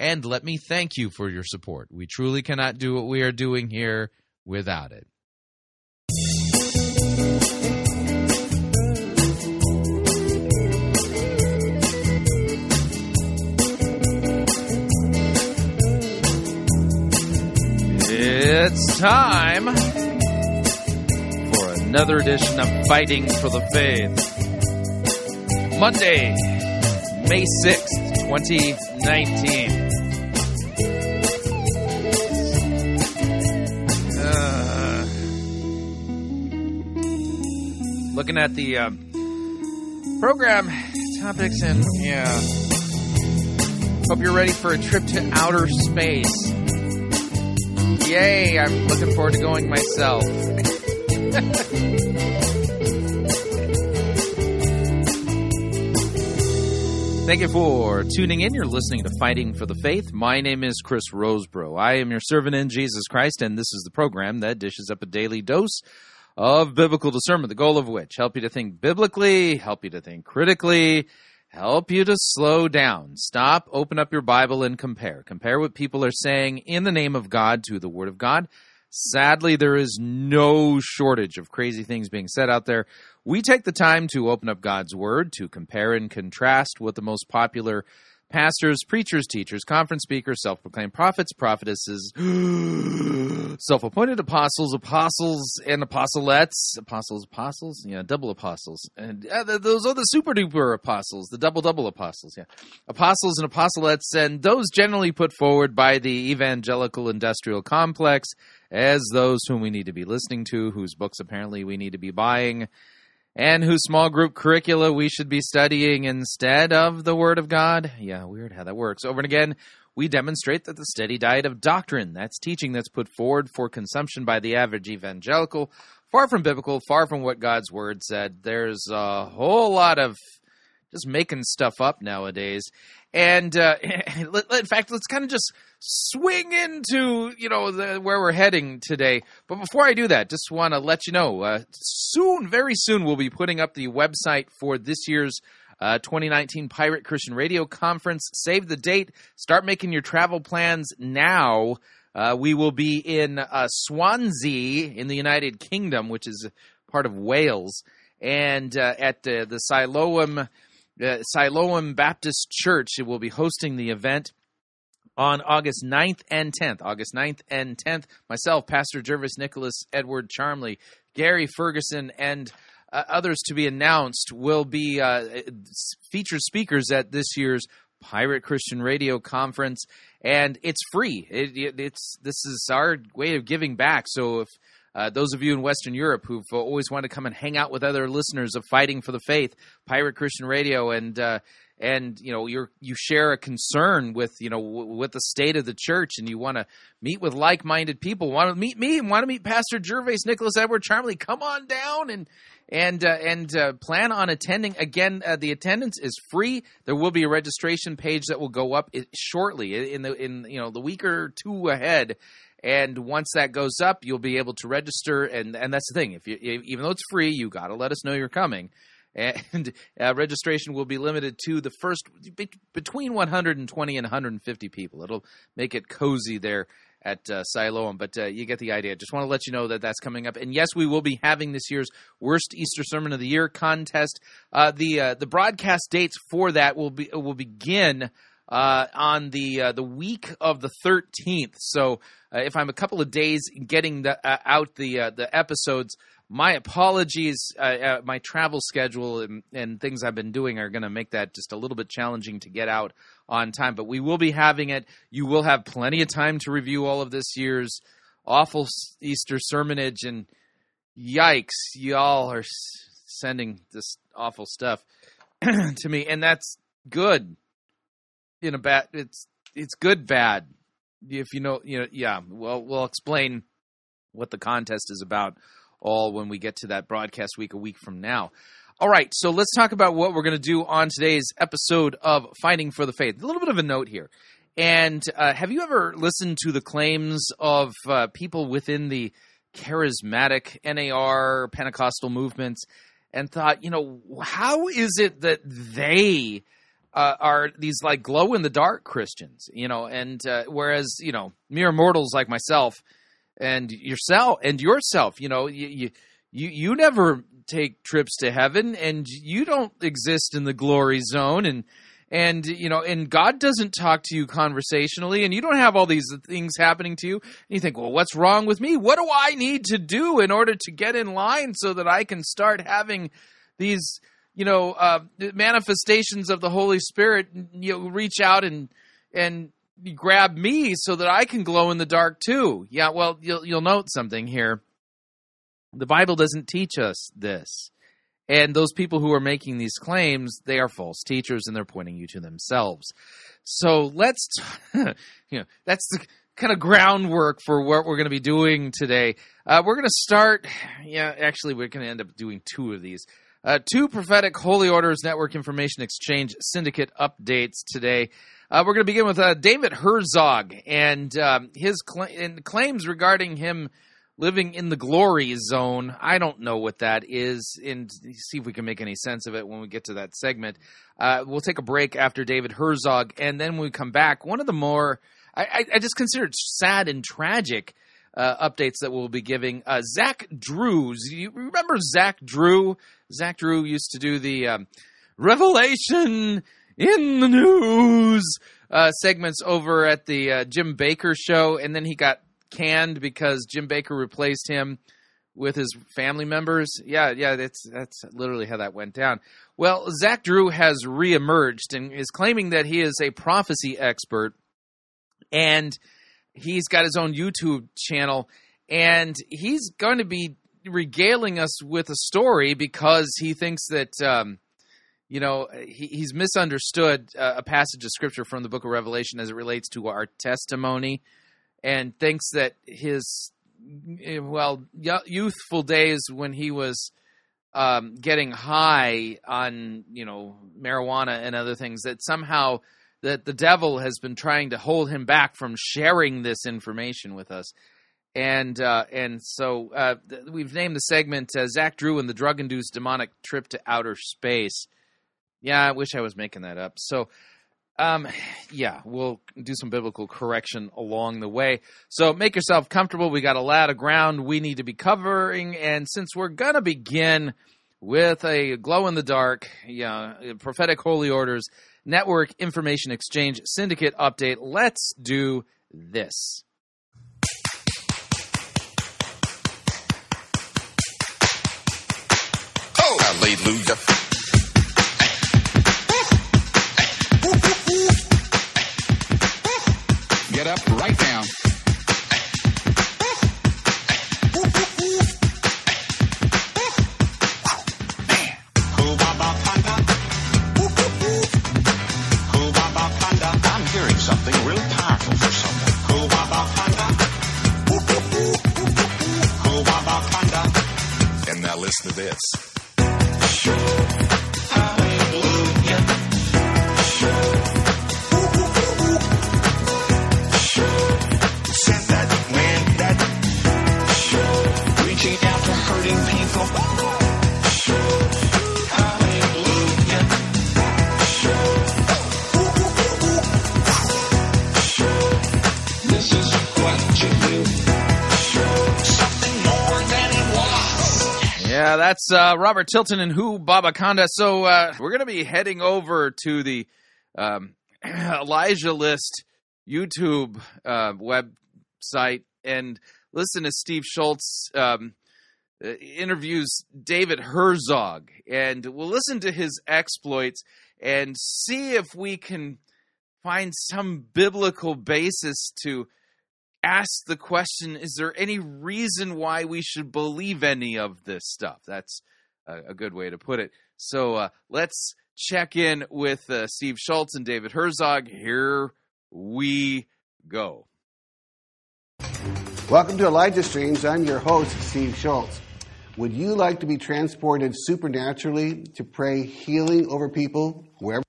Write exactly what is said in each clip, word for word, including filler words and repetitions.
And let me thank you for your support. We truly cannot do what we are doing here without it. It's time for another edition of Fighting for the Faith. Monday, May sixth, twenty nineteen. Looking at the uh, program topics, and yeah, hope you're ready for a trip to outer space. Yay, I'm looking forward to going myself. Thank you for tuning in. You're listening to Fighting for the Faith. My name is Chris Rosebrough. I am your servant in Jesus Christ, and this is the program that dishes up a daily dose of biblical discernment, the goal of which, help you to think biblically, help you to think critically, help you to slow down. Stop, open up your Bible, and compare. Compare what people are saying in the name of God to the Word of God. Sadly, there is no shortage of crazy things being said out there. We take the time to open up God's Word, to compare and contrast what the most popular pastors, preachers, teachers, conference speakers, self-proclaimed prophets, prophetesses, self-appointed apostles, apostles, and apostolettes, apostles, apostles, yeah, double apostles, and uh, those are the super-duper apostles, the double-double apostles, yeah, apostles and apostolettes, and those generally put forward by the evangelical industrial complex as those whom we need to be listening to, whose books apparently we need to be buying, and whose small group curricula we should be studying instead of the Word of God. Yeah, weird how that works. Over and again, we demonstrate that the steady diet of doctrine, that's teaching that's put forward for consumption by the average evangelical, far from biblical, far from what God's Word said. There's a whole lot of just making stuff up nowadays. And, uh, in fact, let's kind of just swing into, you know, the, where we're heading today. But before I do that, just want to let you know, uh, soon, very soon, we'll be putting up the website for this year's uh, twenty nineteen Pirate Christian Radio Conference. Save the date. Start making your travel plans now. Uh, we will be in uh, Swansea in the United Kingdom, which is part of Wales, and uh, at the, the Siloam... Uh, Siloam Baptist Church will be hosting the event on August ninth and tenth. August ninth and tenth, myself, Pastor Jervis Nicholas, Edward Charmley, Gary Ferguson, and uh, others to be announced will be uh, featured speakers at this year's Pirate Christian Radio Conference, and it's free. It, it, it's this is our way of giving back, so if Uh, those of you in Western Europe who've always wanted to come and hang out with other listeners of Fighting for the Faith, Pirate Christian Radio, and uh, and you know you're, you share a concern with you know w- with the state of the church, and you want to meet with like-minded people, want to meet me, want to meet Pastor Gervais Nicholas Edward Charmley, come on down and and uh, and uh, plan on attending. Again, uh, the attendance is free. There will be a registration page that will go up shortly in the in you know the week or two ahead. And once that goes up, you'll be able to register, and, and that's the thing. If you, even though it's free, you got to let us know you're coming. And uh, registration will be limited to the first between one hundred twenty and one hundred fifty people. It'll make it cozy there at uh, Siloam, but uh, you get the idea. Just want to let you know that that's coming up. And yes, we will be having this year's Worst Easter Sermon of the Year contest. Uh, the uh, the broadcast dates for that will be will begin Uh, on the uh, the week of the thirteenth, so uh, if I'm a couple of days getting the, uh, out the uh, the episodes, my apologies. Uh, uh, my travel schedule and, and things I've been doing are going to make that just a little bit challenging to get out on time. But we will be having it. You will have plenty of time to review all of this year's awful Easter sermonage, and yikes, y'all are sending this awful stuff to me. And that's good in a bad, it's, it's good, bad. If you know, you know, yeah, well, we'll explain what the contest is about all when we get to that broadcast week a week from now. All right, so let's talk about what we're going to do on today's episode of Fighting for the Faith. A little bit of a note here. And uh, have you ever listened to the claims of uh, people within the charismatic N A R Pentecostal movements and thought, you know, how is it that they uh, are these like glow-in-the-dark Christians, you know, and uh, whereas, you know, mere mortals like myself and yourself and yourself, you know, you, you You you never take trips to heaven, and you don't exist in the glory zone, and and you know, and God doesn't talk to you conversationally, and you don't have all these things happening to you. And you think, well, what's wrong with me? What do I need to do in order to get in line so that I can start having these, you know, uh, manifestations of the Holy Spirit? You know, reach out and and grab me so that I can glow in the dark too. Yeah, well, you'll you'll note something here. The Bible doesn't teach us this. And those people who are making these claims, they are false teachers, and they're pointing you to themselves. So let's, t- you know, that's the kind of groundwork for what we're going to be doing today. Uh, we're going to start, yeah, actually we're going to end up doing two of these. Uh, two prophetic holy orders network information exchange syndicate updates today. Uh, we're going to begin with uh, David Herzog and um, his cl- and claims regarding him living in the glory zone. I don't know what that is, and see if we can make any sense of it when we get to that segment. Uh, we'll take a break after David Herzog, and then when we come back, one of the more, I, I just consider it sad and tragic uh, updates that we'll be giving. Uh, Zach Drew, you remember Zach Drew? Zach Drew used to do the um, Revelation in the News uh, segments over at the uh, Jim Bakker Show, and then he got canned because Jim Bakker replaced him with his family members. Yeah, yeah, that's that's literally how that went down. Well, Zach Drew has reemerged and is claiming that he is a prophecy expert, and he's got his own YouTube channel, and he's going to be regaling us with a story because he thinks that, um, you know, he, he's misunderstood uh, a passage of Scripture from the book of Revelation as it relates to our testimony, and thinks that his, well, youthful days when he was um, getting high on, you know, marijuana and other things, that somehow that the devil has been trying to hold him back from sharing this information with us. And uh, and so uh, we've named the segment uh, Zach Drew and the Drug-Induced Demonic Trip to Outer Space. Yeah, I wish I was making that up. So... Um, yeah, we'll do some biblical correction along the way. So make yourself comfortable. We got a lot of ground we need to be covering. And since we're going to begin with a glow-in-the-dark, yeah, prophetic holy orders, network information exchange syndicate update, let's do this. Oh, hallelujah. Get up right now. I'm hearing something real powerful for someone. And now listen to this. Yeah, that's uh, Robert Tilton and Who Baba Kanda. So uh, we're going to be heading over to the um, Elijah List YouTube uh, website and listen to Steve Schultz um, interviews David Herzog. And we'll listen to his exploits and see if we can find some biblical basis to ask the question, is there any reason why we should believe any of this stuff? That's a, a good way to put it. So uh, let's check in with uh, Steve Schultz and David Herzog. Here we go. Welcome to Elijah Streams. I'm your host, Steve Schultz. Would you like to be transported supernaturally to pray healing over people wherever?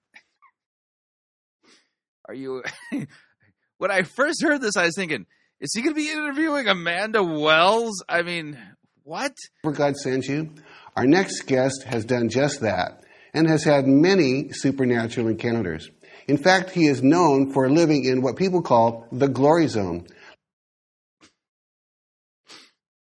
Are you... When I first heard this, I was thinking, is he going to be interviewing Amanda Wells? I mean, what? Where God sends you. Our next guest has done just that and has had many supernatural encounters. In fact, he is known for living in what people call the glory zone.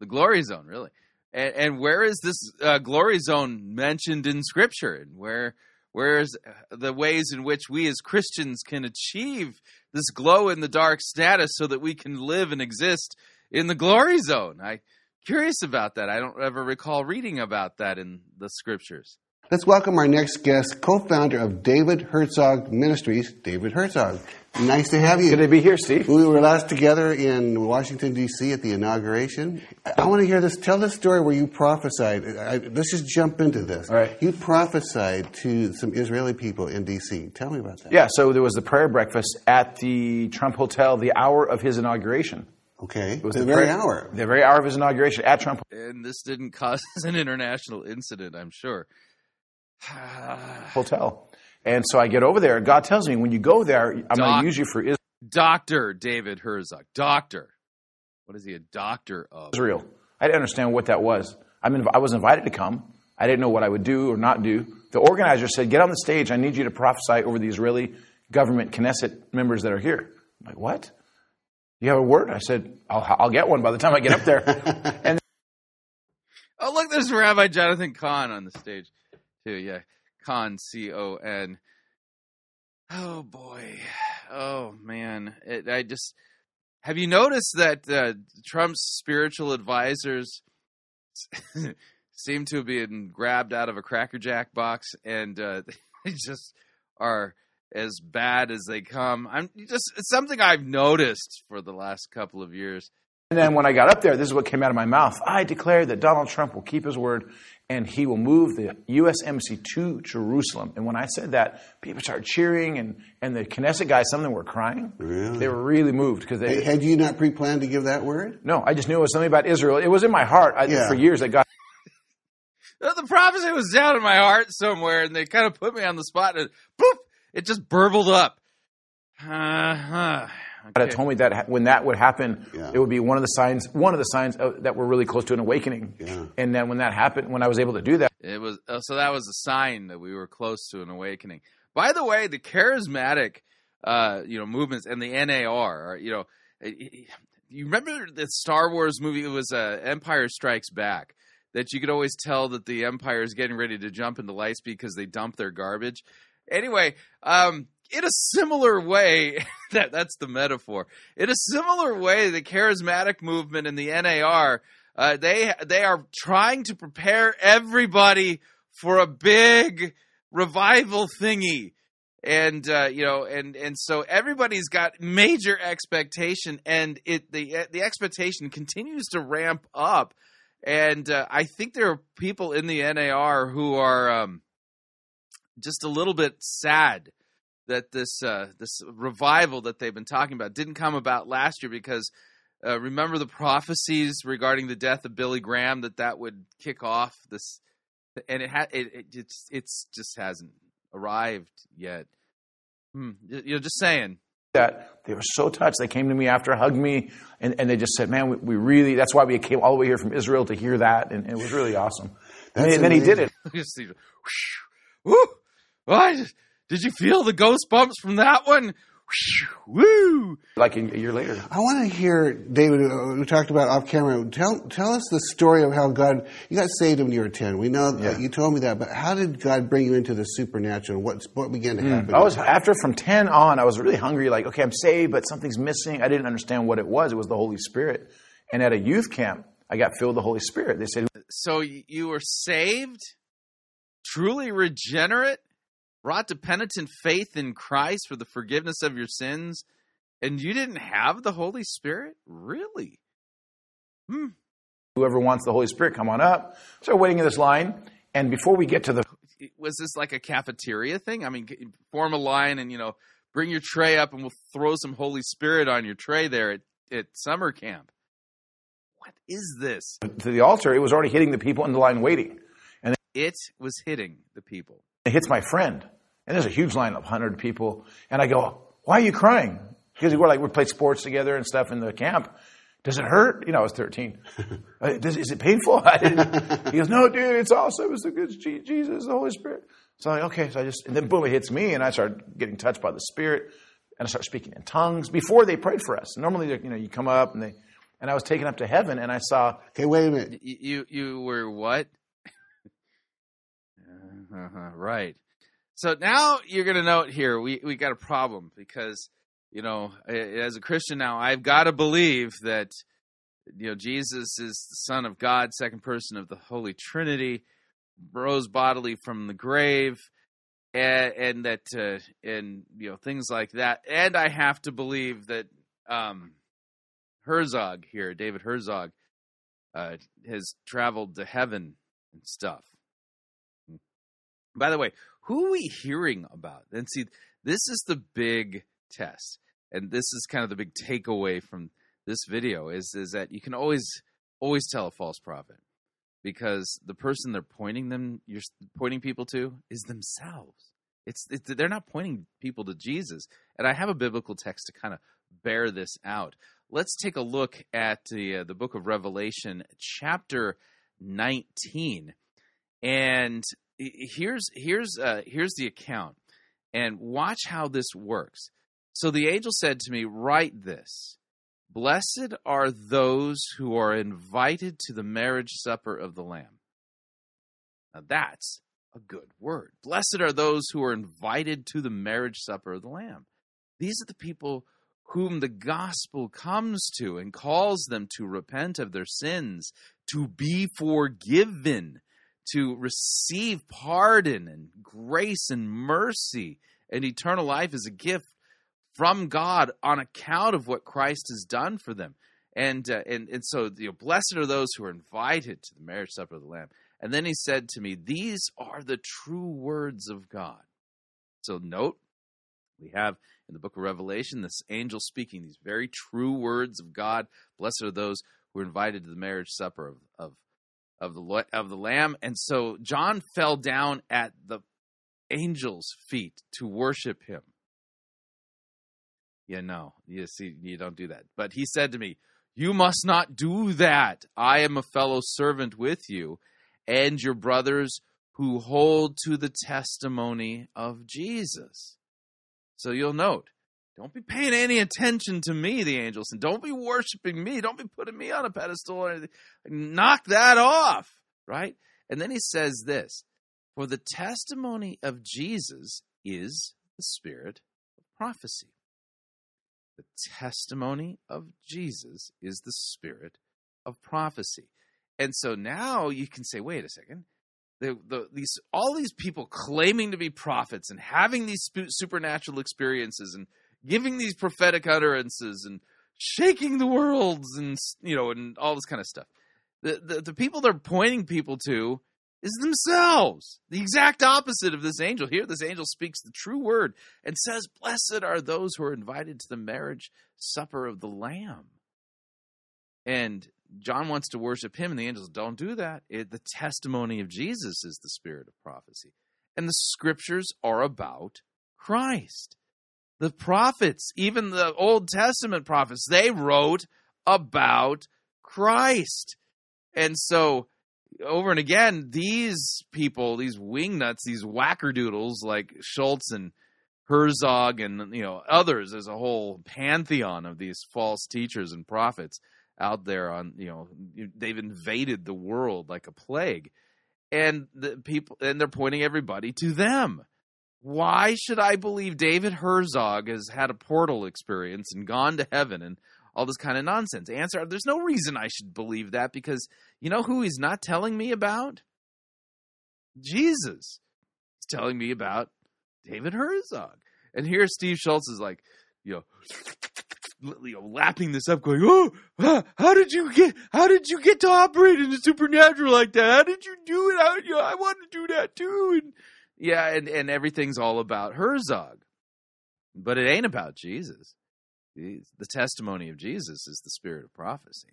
The glory zone, really. And, and where is this uh, glory zone mentioned in Scripture? And where... Where's the ways in which we as Christians can achieve this glow-in-the-dark status so that we can live and exist in the glory zone? I'm curious about that. I don't ever recall reading about that in the Scriptures. Let's welcome our next guest, co-founder of David Herzog Ministries, David Herzog. Nice to have you. Good to be here, Steve. We were last together in Washington, D C at the inauguration. I, I want to hear this. Tell the story where you prophesied. I, let's just jump into this. All right. You prophesied to some Israeli people in D C Tell me about that. Yeah, so there was the prayer breakfast at the Trump Hotel, the hour of his inauguration. Okay. It was the, the very prayer, hour. The very hour of his inauguration at Trump. And this didn't cause an international incident, I'm sure. Hotel. And so I get over there, and God tells me, when you go there, I'm Doc- going to use you for Israel. Doctor David Herzog. Doctor. What is he, a doctor of? Israel. I didn't understand what that was. I mean, I was invited to come. I didn't know what I would do or not do. The organizer said, get on the stage. I need you to prophesy over the Israeli government Knesset members that are here. I'm like, what? You have a word? I said, I'll, I'll get one by the time I get up there. And oh, look, there's Rabbi Jonathan Kahn on the stage. Too, yeah, Con, C O N. Oh, boy. Oh, man. It, I just... Have you noticed that uh, Trump's spiritual advisors seem to have been grabbed out of a Cracker Jack box and uh, they just are as bad as they come? I'm just It's something I've noticed for the last couple of years. And then when I got up there, this is what came out of my mouth. I declare that Donald Trump will keep his word and he will move the U S embassy to Jerusalem. And when I said that, people started cheering, and, and the Knesset guys, some of them were crying. Really? They were really moved. Because they Had you not pre-planned to give that word? No, I just knew it was something about Israel. It was in my heart. I, yeah. For years, I got... The prophecy was down in my heart somewhere, and they kind of put me on the spot, and poof, it just burbled up. Uh-huh. God had told me that when that would happen, yeah. it would be one of the signs, one of the signs of, that we're really close to an awakening. Yeah. And then when that happened, when I was able to do that, it was uh, so that was a sign that we were close to an awakening. By the way, the charismatic, uh, you know, movements and the N A R, are, you know, you remember the Star Wars movie? It was uh, Empire Strikes Back. That you could always tell that the Empire is getting ready to jump into lights because they dump their garbage. Anyway, um, in a similar way, that, that's the metaphor. In a similar way, the charismatic movement and the N A R, uh, they they are trying to prepare everybody for a big revival thingy, and uh, you know, and and so everybody's got major expectation, and it the the expectation continues to ramp up, and uh, I think there are people in the N A R who are um, just a little bit sad that this uh, this revival that they've been talking about didn't come about last year because uh, remember the prophecies regarding the death of Billy Graham that that would kick off this, and it ha- it, it it's it's just hasn't arrived yet. Hmm. You're just saying that they were so touched. They came to me after, hugged me, and, and they just said, "Man, we, we really that's why we came all the way here from Israel to hear that," and, and it was really awesome. And, and then he did it. just, he, whoosh, whoosh, Did you feel the goosebumps from that one? Woo! Like a year later. I want to hear, David, we talked about off camera. Tell tell us the story of how God, you got saved when you were ten. We know yeah. that you told me that, but how did God bring you into the supernatural? What, what began to happen? Mm. I was after from ten on, I was really hungry. Like, okay, I'm saved, but something's missing. I didn't understand what it was. It was the Holy Spirit. And at a youth camp, I got filled with the Holy Spirit. They said, so you were saved? Truly regenerate? Brought to penitent faith in Christ for the forgiveness of your sins, and you didn't have the Holy Spirit? Really? Hmm. Whoever wants the Holy Spirit, come on up. So waiting in this line, and before we get to the... Was this like a cafeteria thing? I mean, form a line and, you know, bring your tray up and we'll throw some Holy Spirit on your tray there at, at summer camp. What is this? To the altar, it was already hitting the people in the line waiting. And it was hitting the people. It hits my friend. And there's a huge line of one hundred people. And I go, why are you crying? Because we're like, we play sports together and stuff in the camp. Does it hurt? You know, I was thirteen. Is it painful? I didn't. He goes, no, dude, it's awesome. It's the good Jesus, the Holy Spirit. So I'm like, okay. So I just, and then boom, it hits me, and I start getting touched by the Spirit, and I start speaking in tongues before they prayed for us. Normally, you know, you come up, and they, and I was taken up to heaven, and I saw. Okay, wait a minute. You you were what? uh-huh, right. So now you're going to note here we we got a problem because. You know, as a Christian now, I've got to believe that, you know, Jesus is the Son of God, second person of the Holy Trinity, rose bodily from the grave, and, and that, uh, and, you know, things like that. And I have to believe that um, Herzog here, David Herzog, uh, has traveled to heaven and stuff. By the way, who are we hearing about? And see, this is the big test. And this is kind of the big takeaway from this video is, is that you can always always tell a false prophet because the person they're pointing them you're pointing people to is themselves. It's, it's they're not pointing people to Jesus. And I have a biblical text to kind of bear this out. Let's take a look at the uh, the book of Revelation, chapter nineteen, and here's here's uh, here's the account. And watch how this works. So the angel said to me, write this, blessed are those who are invited to the marriage supper of the Lamb. Now that's a good word. Blessed are those who are invited to the marriage supper of the Lamb. These are the people whom the gospel comes to and calls them to repent of their sins, to be forgiven, to receive pardon and grace and mercy and eternal life as a gift from God on account of what Christ has done for them. And uh, and, and so you know, blessed are those who are invited to the marriage supper of the Lamb. And then he said to me, these are the true words of God. So note, we have in the book of Revelation, this angel speaking these very true words of God. Blessed are those who are invited to the marriage supper of, of, of, the, of the Lamb. And so John fell down at the angel's feet to worship him. Yeah, no, you see, you don't do that. But he said to me, you must not do that. I am a fellow servant with you and your brothers who hold to the testimony of Jesus. So you'll note, don't be paying any attention to me, the angels, and don't be worshiping me. Don't be putting me on a pedestal or anything. Knock that off, right? And then he says this, for the testimony of Jesus is the spirit of prophecy. The testimony of Jesus is the spirit of prophecy. And so now you can say, wait a second, the, the, these all these people claiming to be prophets and having these sp- supernatural experiences and giving these prophetic utterances and shaking the worlds and, you know, and all this kind of stuff. The, the, the people they're pointing people to is themselves. The exact opposite of this angel. Here, this angel speaks the true word and says, blessed are those who are invited to the marriage supper of the Lamb. And John wants to worship him, and the angels don't do that. It, the testimony of Jesus is the spirit of prophecy. And the scriptures are about Christ. The prophets, even the Old Testament prophets, they wrote about Christ. And so over and again, these people, these wingnuts, these wackerdoodles like Schultz and Herzog and, you know, others, there's a whole pantheon of these false teachers and prophets out there on, you know, they've invaded the world like a plague. And the people, and they're pointing everybody to them. Why should I believe David Herzog has had a portal experience and gone to heaven and all this kind of nonsense? Answer, there's no reason I should believe that because you know who he's not telling me about? Jesus. He's telling me about David Herzog. And here Steve Schultz is like, you know, you know, lapping this up, going, "Oh, how did you get? How did you get to operate in the supernatural like that? How did you do it? How, you know, I want to do that too." And yeah, and and everything's all about Herzog, but it ain't about Jesus. The testimony of Jesus is the spirit of prophecy.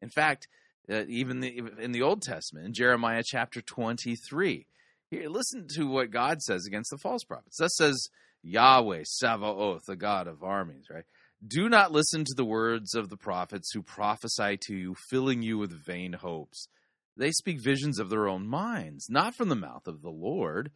In fact, uh, even the, in the Old Testament, in Jeremiah chapter twenty-three, here, listen to what God says against the false prophets. Thus says Yahweh, Sabaoth, the God of armies, right? Do not listen to the words of the prophets who prophesy to you, filling you with vain hopes. They speak visions of their own minds, not from the mouth of the Lord.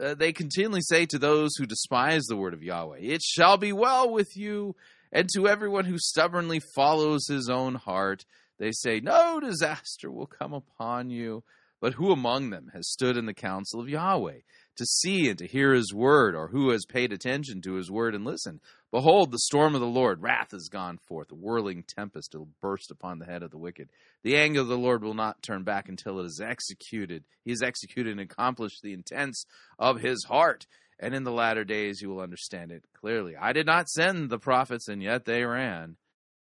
Uh, they continually say to those who despise the word of Yahweh, it shall be well with you. And to everyone who stubbornly follows his own heart, they say, no disaster will come upon you. But who among them has stood in the counsel of Yahweh to see and to hear his word, or who has paid attention to his word and listened? Behold, the storm of the Lord, wrath has gone forth, a whirling tempest will burst upon the head of the wicked. The anger of the Lord will not turn back until it is executed. He has executed and accomplished the intents of his heart, and in the latter days you will understand it clearly. I did not send the prophets, and yet they ran.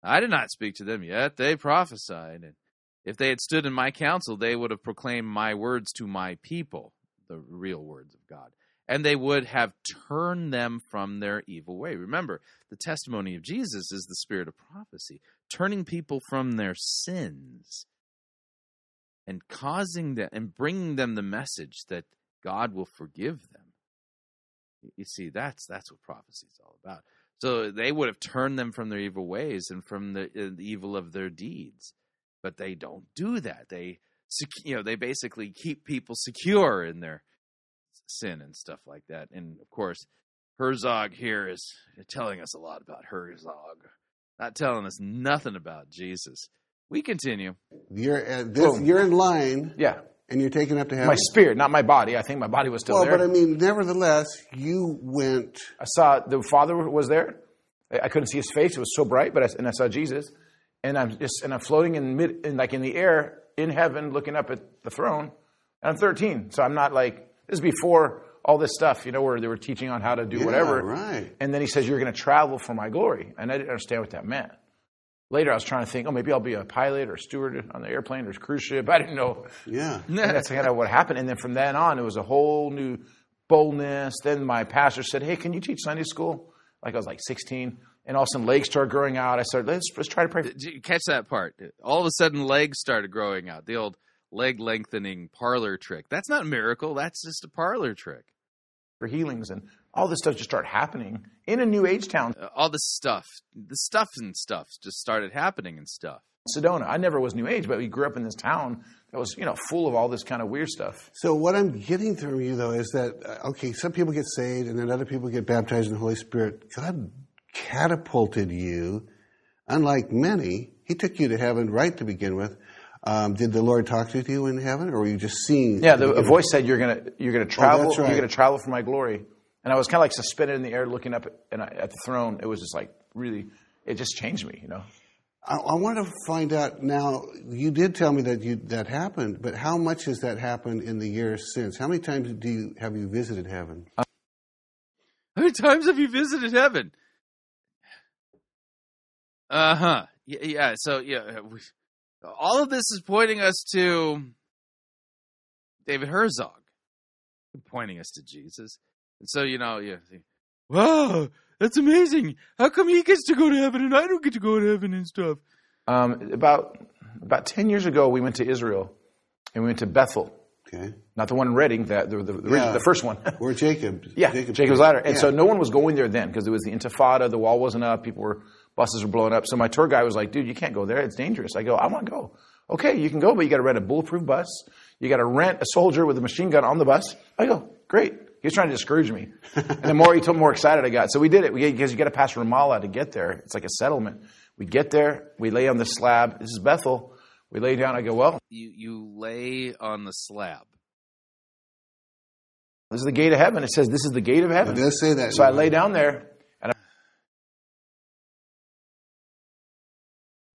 I did not speak to them, yet they prophesied. And if they had stood in my counsel, they would have proclaimed my words to my people, the real words of God, and they would have turned them from their evil way. Remember, the testimony of Jesus is the spirit of prophecy, turning people from their sins and causing them and bringing them the message that God will forgive them. You see, that's that's what prophecy is all about. So they would have turned them from their evil ways and from the, uh, the evil of their deeds. But they don't do that. They, you know, they basically keep people secure in their sin and stuff like that. And of course, Herzog here is telling us a lot about Herzog, not telling us nothing about Jesus. We continue. You're uh, this, you're in line. Yeah, and you're taken up to heaven. My spirit, not my body. I think my body was still well, there. Well, but I mean, nevertheless, you went. I saw the Father was there. I couldn't see his face; it was so bright. But I, and I saw Jesus. And I'm just and I'm floating in mid, in like in the air in heaven, looking up at the throne. And I'm thirteen, so I'm not like this is before all this stuff, you know, where they were teaching on how to do yeah, whatever. Right. And then he says, "You're going to travel for my glory," and I didn't understand what that meant. Later, I was trying to think, "Oh, maybe I'll be a pilot or a steward on the airplane or a cruise ship." I didn't know. Yeah, and that's kind of what happened. And then from then on, it was a whole new boldness. Then my pastor said, "Hey, can you teach Sunday school?" Like I was like sixteen. And all of a sudden, legs started growing out. I started, let's, let's try to pray. Did you catch that part? All of a sudden, legs started growing out. The old leg lengthening parlor trick. That's not a miracle. That's just a parlor trick. For healings and all this stuff just started happening in a new age town. Uh, all this stuff, the stuff and stuff just started happening and stuff. Sedona. I never was new age, but we grew up in this town that was, you know, full of all this kind of weird stuff. So what I'm getting through you, though, is that, okay, some people get saved and then other people get baptized in the Holy Spirit. God catapulted you, unlike many. He took you to heaven right to begin with. Um, did the Lord talk to you in heaven, or were you just seeing? Yeah, the, the voice said, "You're gonna, you're gonna travel. Oh, that's right. You're gonna travel for my glory." And I was kind of like suspended in the air, looking up at, and I, at the throne. It was just like really, it just changed me, you know. I, I want to find out now. You did tell me that you that happened, but how much has that happened in the years since? How many times do you have you visited heaven? How many times have you visited heaven? Uh huh. Yeah, yeah. So yeah, we, all of this is pointing us to David Herzog, pointing us to Jesus. And so you know, yeah. Wow, that's amazing. How come he gets to go to heaven and I don't get to go to heaven and stuff? Um, about about ten years ago, we went to Israel, and we went to Bethel. Okay. Not the one in Reading, that the the, the, yeah. the first one. Where Jacob? Yeah, Jacob. Jacob's Ladder. And yeah. so no one was going there then because it was the Intifada. The wall wasn't up. People were. Buses were blowing up. So my tour guy was like, dude, you can't go there. It's dangerous. I go, I want to go. Okay, you can go, but you got to rent a bulletproof bus. You got to rent a soldier with a machine gun on the bus. I go, great. He was trying to discourage me. And the more he told me, the more excited I got. So we did it. We because you got to pass Ramallah to get there. It's like a settlement. We get there. We lay on the slab. This is Bethel. We lay down. I go, well. You, you lay on the slab. This is the gate of heaven. It says this is the gate of heaven. It does say that. So I lay down there.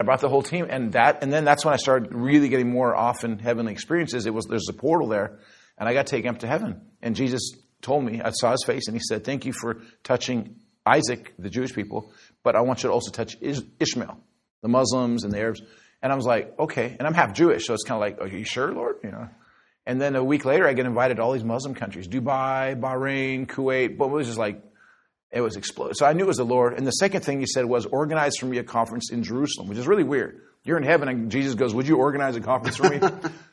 Brought the whole team, and that, and then that's when I started really getting more often heavenly experiences. It was there's a portal there, and I got taken up to heaven. And Jesus told me, I saw his face, and he said, "Thank you for touching Isaac, the Jewish people, but I want you to also touch Is- Ishmael, the Muslims and the Arabs. And I was like, okay. And I'm half Jewish, so it's kind of like, are you sure, Lord? You know. And then a week later, I get invited to all these Muslim countries, Dubai, Bahrain, Kuwait. But it was just like, it was exploded. So I knew it was the Lord. And the second thing he said was, organize for me a conference in Jerusalem, which is really weird. You're in heaven, and Jesus goes, would you organize a conference for me?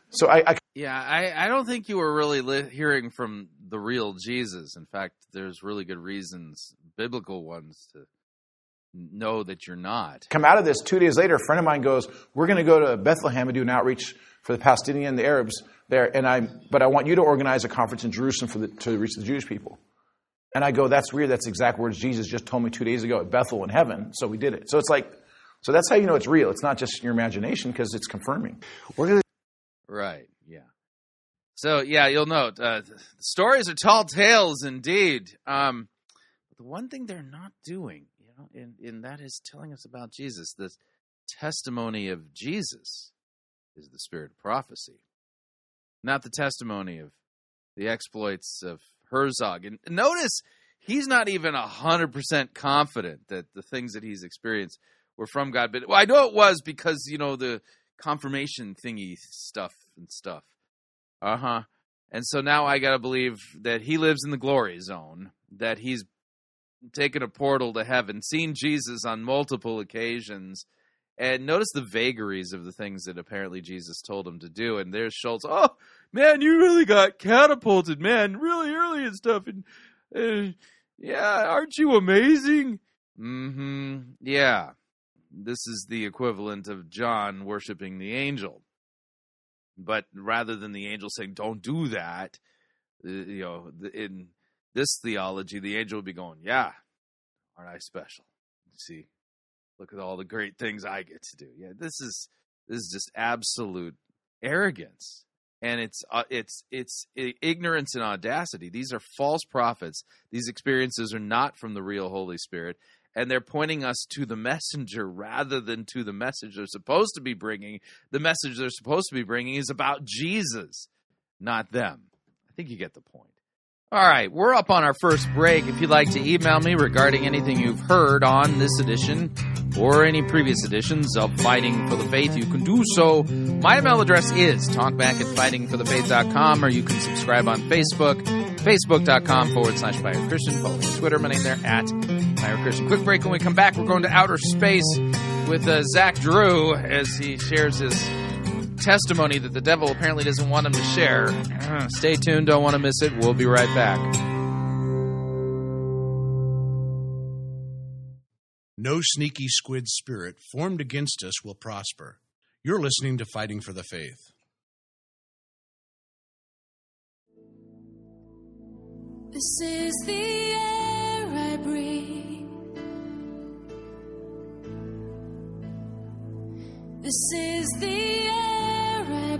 So I, I yeah, I, I don't think you were really li- hearing from the real Jesus. In fact, there's really good reasons, biblical ones, to know that you're not. Come out of this two days later, a friend of mine goes, we're going to go to Bethlehem and do an outreach for the Palestinian and the Arabs there, and I, but I want you to organize a conference in Jerusalem for the, to reach the Jewish people. And I go, that's weird. That's the exact words Jesus just told me two days ago at Bethel in heaven. So we did it. So it's like, so that's how you know it's real. It's not just your imagination, because it's confirming. We're gonna... Right. Yeah. So yeah, you'll note uh, stories are tall tales indeed. Um, the one thing they're not doing, you know, and, and that is telling us about Jesus. The testimony of Jesus is the spirit of prophecy, not the testimony of the exploits of Herzog. And notice he's not even one hundred percent confident that the things that he's experienced were from God. But well, I know it was because, you know, the confirmation thingy stuff and stuff. Uh-huh. And so now I got to believe that he lives in the glory zone, that he's taken a portal to heaven, seen Jesus on multiple occasions. And notice the vagaries of the things that apparently Jesus told him to do. And there's Schultz. Oh, man, you really got catapulted, man, really early and stuff. And, and yeah, aren't you amazing? Mm-hmm. Yeah. This is the equivalent of John worshiping the angel. But rather than the angel saying, don't do that, you know, in this theology, the angel would be going, yeah, aren't I special? You see? Look at all the great things I get to do. Yeah, this is this is just absolute arrogance, and it's uh, it's it's ignorance and audacity. These are false prophets. These experiences are not from the real Holy Spirit, and they're pointing us to the messenger rather than to the message they're supposed to be bringing. The message they're supposed to be bringing is about Jesus, not them. I think you get the point. All right, we're up on our first break. If you'd like to email me regarding anything you've heard on this edition or any previous editions of Fighting for the Faith, you can do so. My email address is talkback at fighting for the faith dot com, or you can subscribe on Facebook, facebook.com forward slash Pirate Christian. Follow me on Twitter, my name there, at Pirate Christian. Quick break. When we come back, we're going to outer space with uh, Zach Drew as he shares his testimony that the devil apparently doesn't want him to share. Stay tuned. Don't want to miss it. We'll be right back. No sneaky squid spirit formed against us will prosper. You're listening to Fighting for the Faith. This is the air I breathe. This is the air I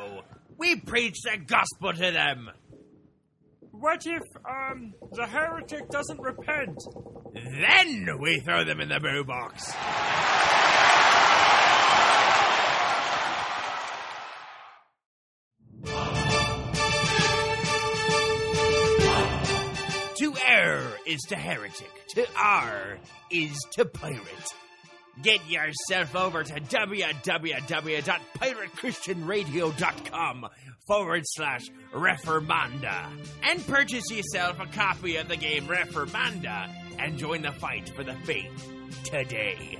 We preach the gospel to them. What if, um, the heretic doesn't repent? Then we throw them in the boo box. To err is to heretic. To R is to pirate. Get yourself over to www.piratechristianradio.com forward slash Reformanda and purchase yourself a copy of the game Reformanda and join the fight for the faith today.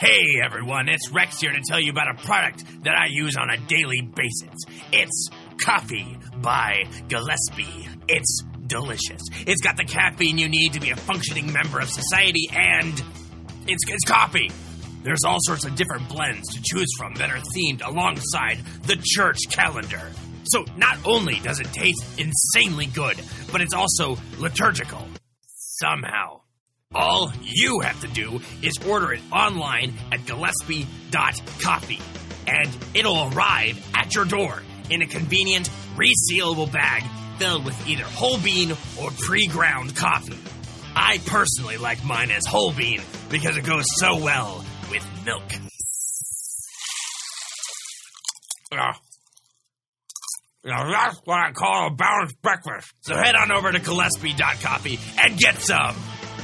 Hey everyone, it's Rex here to tell you about a product that I use on a daily basis. It's Coffee by Gillespie. It's delicious. It's got the caffeine you need to be a functioning member of society, and it's, it's coffee. There's all sorts of different blends to choose from that are themed alongside the church calendar. So not only does it taste insanely good, but it's also liturgical. Somehow. All you have to do is order it online at Gillespie dot coffee, and it'll arrive at your door in a convenient, resealable bag filled with either whole bean or pre-ground coffee. I personally like mine as whole bean because it goes so well with milk. Now, that's what I call a balanced breakfast. So head on over to Gillespie dot coffee and get some.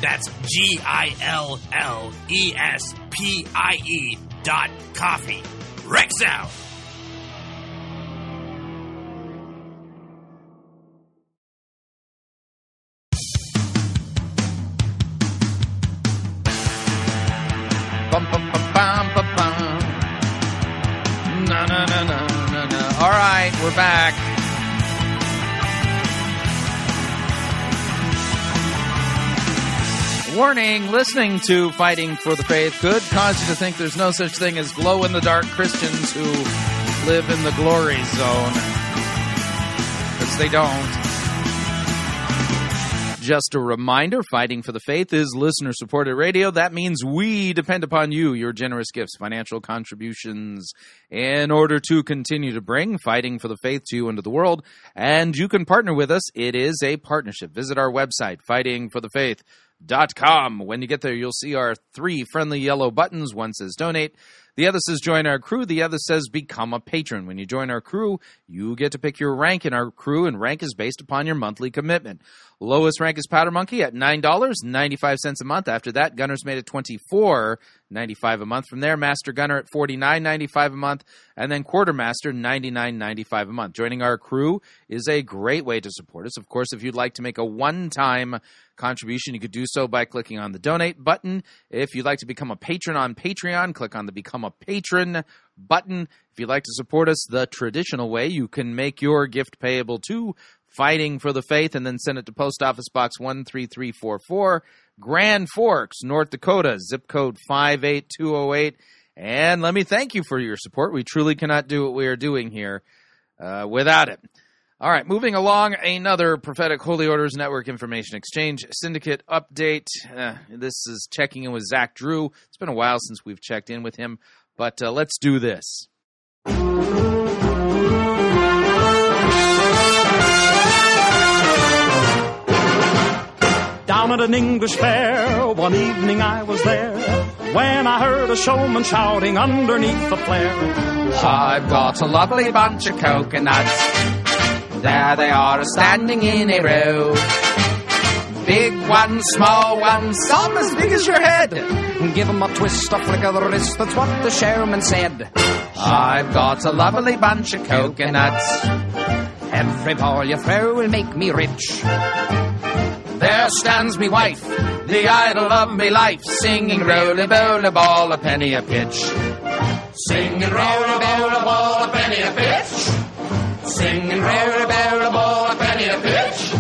That's G I L L E S P I E dot coffee. Rex out. All right, we're back. Warning, listening to Fighting for the Faith could cause you to think there's no such thing as glow-in-the-dark Christians who live in the glory zone. Because they don't. Just a reminder, Fighting for the Faith is listener-supported radio. That means we depend upon you, your generous gifts, financial contributions, in order to continue to bring Fighting for the Faith to you into the world. And you can partner with us. It is a partnership. Visit our website, Fighting for the Faith. Dot com. When you get there, you'll see our three friendly yellow buttons. One says donate, the other says join our crew, the other says become a patron. When you join our crew, you get to pick your rank in our crew, and rank is based upon your monthly commitment. Lowest rank is Powder Monkey at nine dollars and ninety-five cents a month. After that, Gunner's made at twenty-four dollars and ninety-five cents a month. From there, Master Gunner at forty-nine dollars and ninety-five cents a month, and then Quartermaster, ninety-nine dollars and ninety-five cents a month. Joining our crew is a great way to support us. Of course, if you'd like to make a one-time contribution, you could do so by clicking on the donate button. If you'd like to become a patron on Patreon, click on the become a patron button. If you'd like to support us the traditional way, you can make your gift payable to Fighting for the Faith, and then send it to Post Office Box one three three four four, Grand Forks, North Dakota, zip code five eight two oh eight. And let me thank you for your support. We truly cannot do what we are doing here uh, without it. All right, moving along, another Prophetic Holy Orders Network Information Exchange Syndicate update. Uh, this is checking in with Zach Drew. It's been a while since we've checked in with him, but uh, let's do this. Down at an English fair, one evening I was there, when I heard a showman shouting underneath the flare, I've got a lovely bunch of coconuts. There they are, standing in a row. Big one, small one, some as big as your head. Give them a twist, a flick of the wrist, that's what the showman said. I've got a lovely bunch of coconuts. Every ball you throw will make me rich. There stands me wife, the idol of me life, singing roly-boly ball, a penny a pitch. Singing roly-boly ball, a penny a pitch. Singing roly-boly ball, a penny a pitch.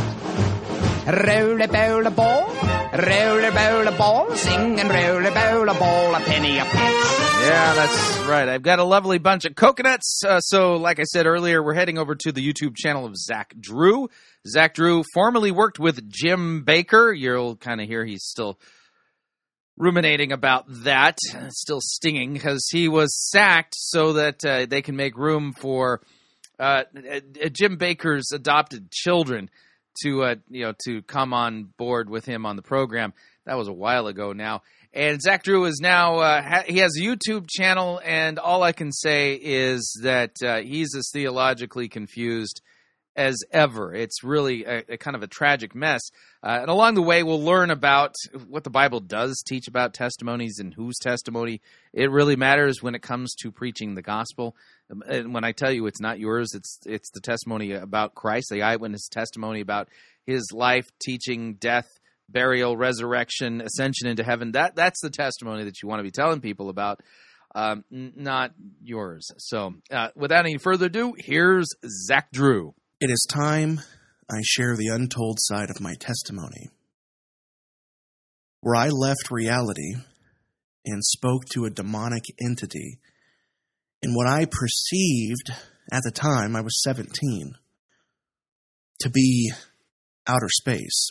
Roly-boly ball, roly-boly ball, singing roly-boly ball, a penny a pitch. Yeah, that's right. I've got a lovely bunch of coconuts. Uh, so, like I said earlier, we're heading over to the YouTube channel of Zach Drew. Zach Drew formerly worked with Jim Bakker. You'll kind of hear he's still ruminating about that. It's still stinging because he was sacked so that uh, they can make room for Uh, Jim Bakker's adopted children to uh, you know to come on board with him on the program. That was a while ago now. And Zach Drew is now uh, ha- he has a YouTube channel, and all I can say is that uh, he's as theologically confused as ever. It's really a, a kind of a tragic mess. Uh, and along the way, we'll learn about what the Bible does teach about testimonies and whose testimony it really matters when it comes to preaching the gospel. And when I tell you it's not yours, it's it's the testimony about Christ, the eyewitness testimony about his life, teaching, death, burial, resurrection, ascension into heaven. That that's the testimony that you want to be telling people about, um, not yours. So uh, without any further ado, here's Zach Drew. It is time I share the untold side of my testimony, where I left reality and spoke to a demonic entity in what I perceived at the time, I was seventeen, to be outer space.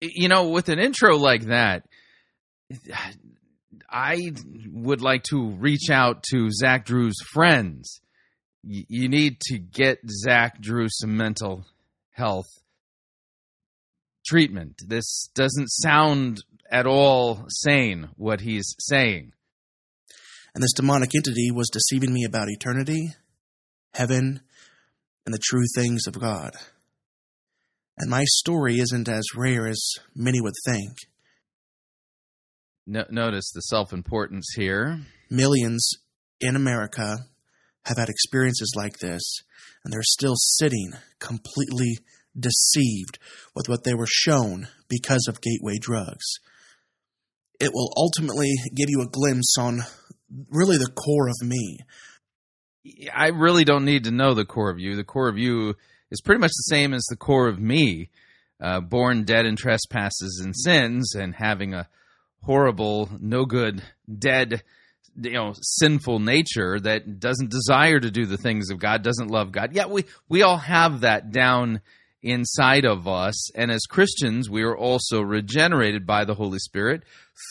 You know, with an intro like that, I would like to reach out to Zach Drew's friends. Y- you need to get Zach Drew some mental health treatment. This doesn't sound at all sane, what he's saying. And this demonic entity was deceiving me about eternity, heaven, and the true things of God. And my story isn't as rare as many would think. Notice the self-importance here. Millions in America have had experiences like this, and they're still sitting completely deceived with what they were shown because of gateway drugs. It will ultimately give you a glimpse on really the core of me. I really don't need to know the core of you. The core of you is pretty much the same as the core of me, uh, born dead in trespasses and sins and having a horrible, no good, dead, you know, sinful nature that doesn't desire to do the things of God, doesn't love God. Yeah, we, we all have that down inside of us. And as Christians, we are also regenerated by the Holy Spirit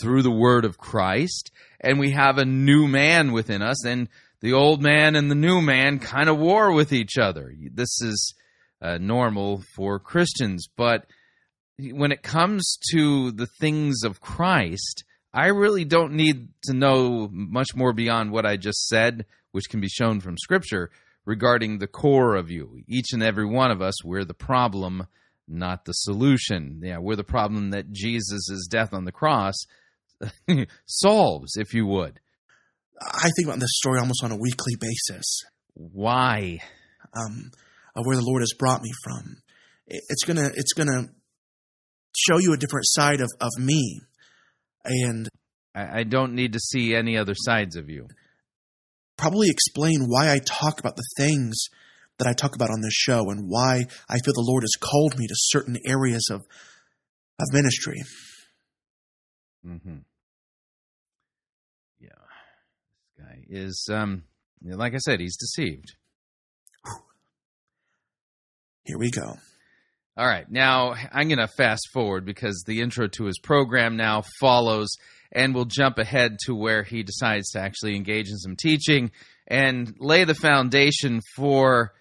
through the word of Christ. And we have a new man within us. And the old man and the new man kind of war with each other. This is uh, normal for Christians. But when it comes to the things of Christ, I really don't need to know much more beyond what I just said, which can be shown from Scripture, regarding the core of you. Each and every one of us, we're the problem, not the solution. Yeah, we're the problem that Jesus' death on the cross solves, if you would. I think about this story almost on a weekly basis. Why? Um, where the Lord has brought me from. It's gonna, it's gonna show you a different side of, of me. And I, I don't need to see any other sides of you. probably explain why I talk about the things that I talk about on this show and why I feel the Lord has called me to certain areas of of ministry. Mm-hmm. Yeah, this guy is, um, like I said, he's deceived. Here we go. All right, now I'm going to fast forward because the intro to his program now follows, and we'll jump ahead to where he decides to actually engage in some teaching and lay the foundation for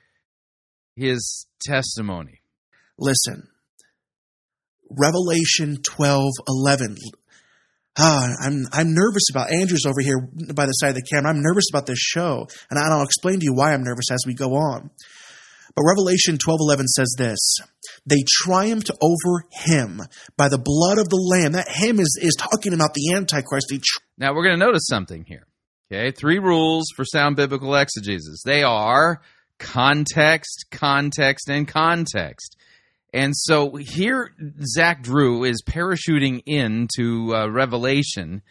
his testimony. Listen, Revelation twelve eleven. Ah, I'm I'm nervous about Andrew's over here by the side of the camera. I'm nervous about this show, and I'll explain to you why I'm nervous as we go on. But Revelation twelve eleven says this: they triumphed over him by the blood of the Lamb. That him is, is talking about the Antichrist. They tri- now we're going to notice something here. Okay, three rules for sound biblical exegesis. They are context, context, and context. And so here Zach Drew is parachuting into uh, Revelation,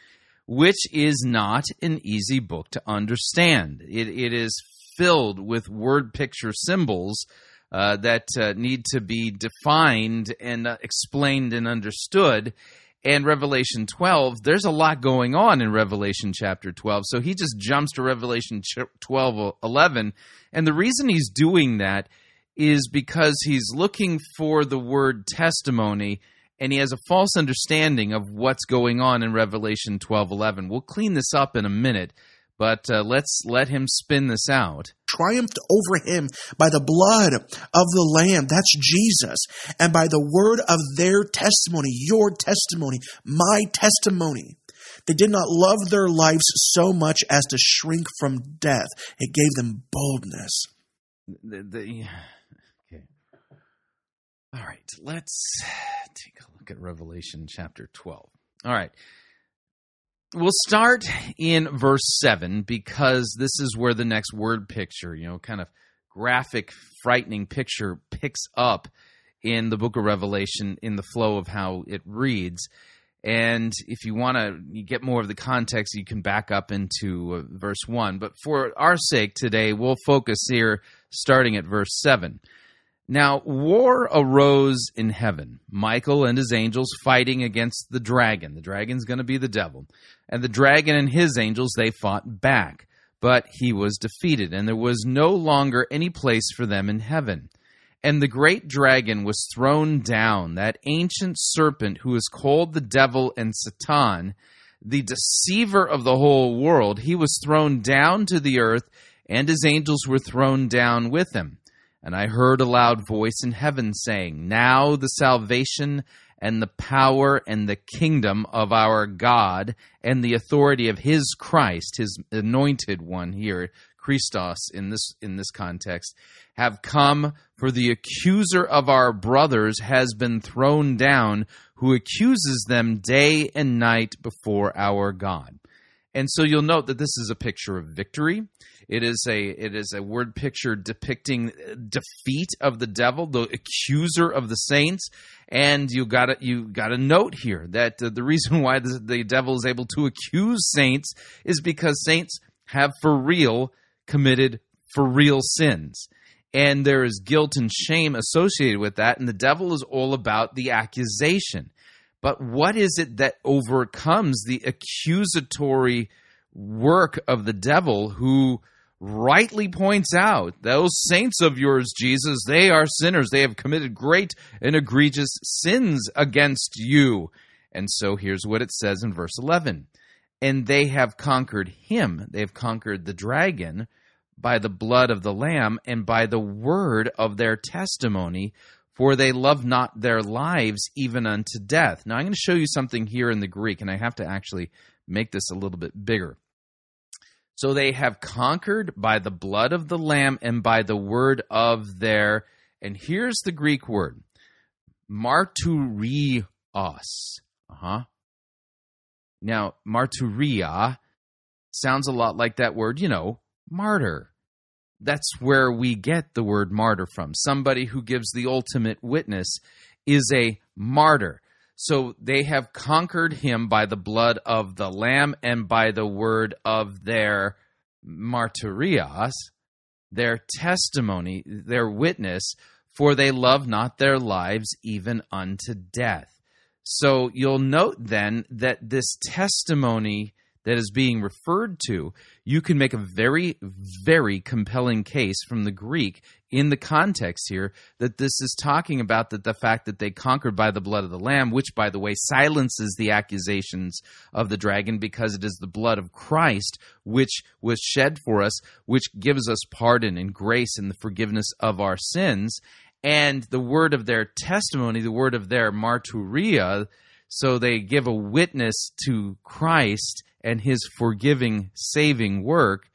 which is not an easy book to understand. It, it is filled with word picture symbols uh, that uh, need to be defined and uh, explained and understood. And Revelation twelve, there's a lot going on in Revelation chapter twelve. So he just jumps to Revelation twelve eleven. And the reason he's doing that is because he's looking for the word testimony, and he has a false understanding of what's going on in Revelation twelve eleven. We'll clean this up in a minute, but uh, let's let him spin this out. Triumphed over him by the blood of the Lamb, that's Jesus, and by the word of their testimony, your testimony, my testimony. They did not love their lives so much as to shrink from death. It gave them boldness. The, the, okay. All right, let's take a look at Revelation chapter twelve. All right. We'll start in verse seven because this is where the next word picture, you know, kind of graphic, frightening picture picks up in the book of Revelation in the flow of how it reads. And if you want to get more of the context, you can back up into uh, verse one. But for our sake today, we'll focus here starting at verse seven. Now, war arose in heaven, Michael and his angels fighting against the dragon. The dragon's going to be the devil. And the dragon and his angels, they fought back, but he was defeated, and there was no longer any place for them in heaven. And the great dragon was thrown down, that ancient serpent who is called the devil and Satan, the deceiver of the whole world. He was thrown down to the earth, and his angels were thrown down with him. And I heard a loud voice in heaven saying, now the salvation and the power and the kingdom of our God and the authority of his Christ, his anointed one here, Christos in this in this context, have come, for the accuser of our brothers has been thrown down, who accuses them day and night before our God. And so you'll note that this is a picture of victory. It is a it is a word picture depicting defeat of the devil, the accuser of the saints. And you got you got a note here that uh, the reason why the, the devil is able to accuse saints is because saints have for real committed for real sins. And there is guilt and shame associated with that. And the devil is all about the accusation. But what is it that overcomes the accusatory work of the devil, who rightly points out, those saints of yours, Jesus, they are sinners. They have committed great and egregious sins against you. And so here's what it says in verse eleven. And they have conquered him. They have conquered the dragon by the blood of the Lamb and by the word of their testimony, for they love not their lives even unto death. Now, I'm going to show you something here in the Greek, and I have to actually make this a little bit bigger. So they have conquered by the blood of the Lamb and by the word of their, and here's the Greek word, marturios. Uh-huh. Now, marturia sounds a lot like that word, you know, martyr. That's where we get the word martyr from. Somebody who gives the ultimate witness is a martyr. So they have conquered him by the blood of the Lamb and by the word of their martyrias, their testimony, their witness, for they love not their lives even unto death. So you'll note then that this testimony that is being referred to, you can make a very, very compelling case from the Greek in the context here that this is talking about that the fact that they conquered by the blood of the Lamb, which, by the way, silences the accusations of the dragon, because it is the blood of Christ which was shed for us, which gives us pardon and grace and the forgiveness of our sins. And the word of their testimony, the word of their martyria, so they give a witness to Christ and his forgiving, saving work,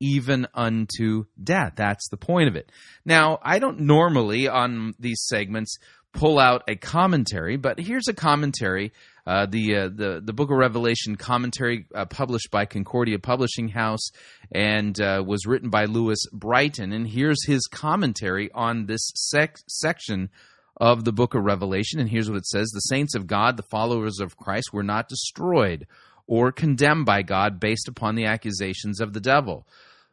even unto death. That's the point of it. Now, I don't normally on these segments pull out a commentary, but here's a commentary, uh, the, uh, the the Book of Revelation commentary uh, published by Concordia Publishing House and uh, was written by Lewis Brighton. And here's his commentary on this sec- section of the Book of Revelation. And here's what it says. The saints of God, the followers of Christ, were not destroyed or condemned by God based upon the accusations of the devil.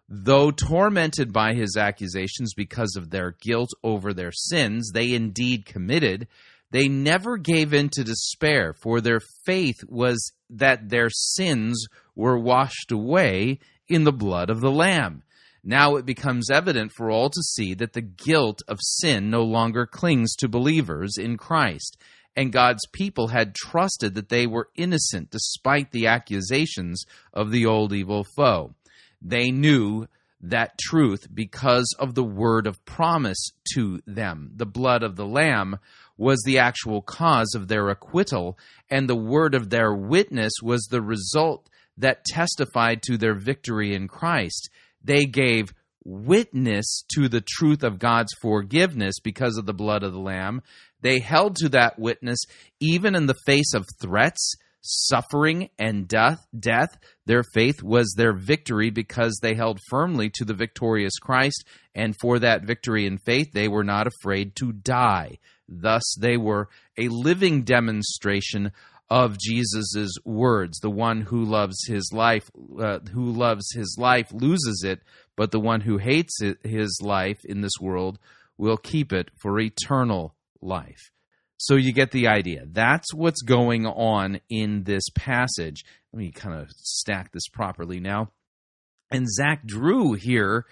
Though tormented by his accusations because of their guilt over their sins they indeed committed, they never gave in to despair, for their faith was that their sins were washed away in the blood of the Lamb. Now it becomes evident for all to see that the guilt of sin no longer clings to believers in Christ, and God's people had trusted that they were innocent despite the accusations of the old evil foe. They knew that truth because of the word of promise to them. The blood of the Lamb was the actual cause of their acquittal, and the word of their witness was the result that testified to their victory in Christ. They gave witness to the truth of God's forgiveness because of the blood of the Lamb. They held to that witness even in the face of threats, suffering, and death. Death, their faith was their victory because they held firmly to the victorious Christ, and for that victory in faith, they were not afraid to die. Thus, they were a living demonstration of Jesus's words. The one who loves his life, uh, who loves his life loses it, but the one who hates it, his life in this world will keep it for eternal life. So you get the idea. That's what's going on in this passage. Let me kind of stack this properly now. And Zach Drew here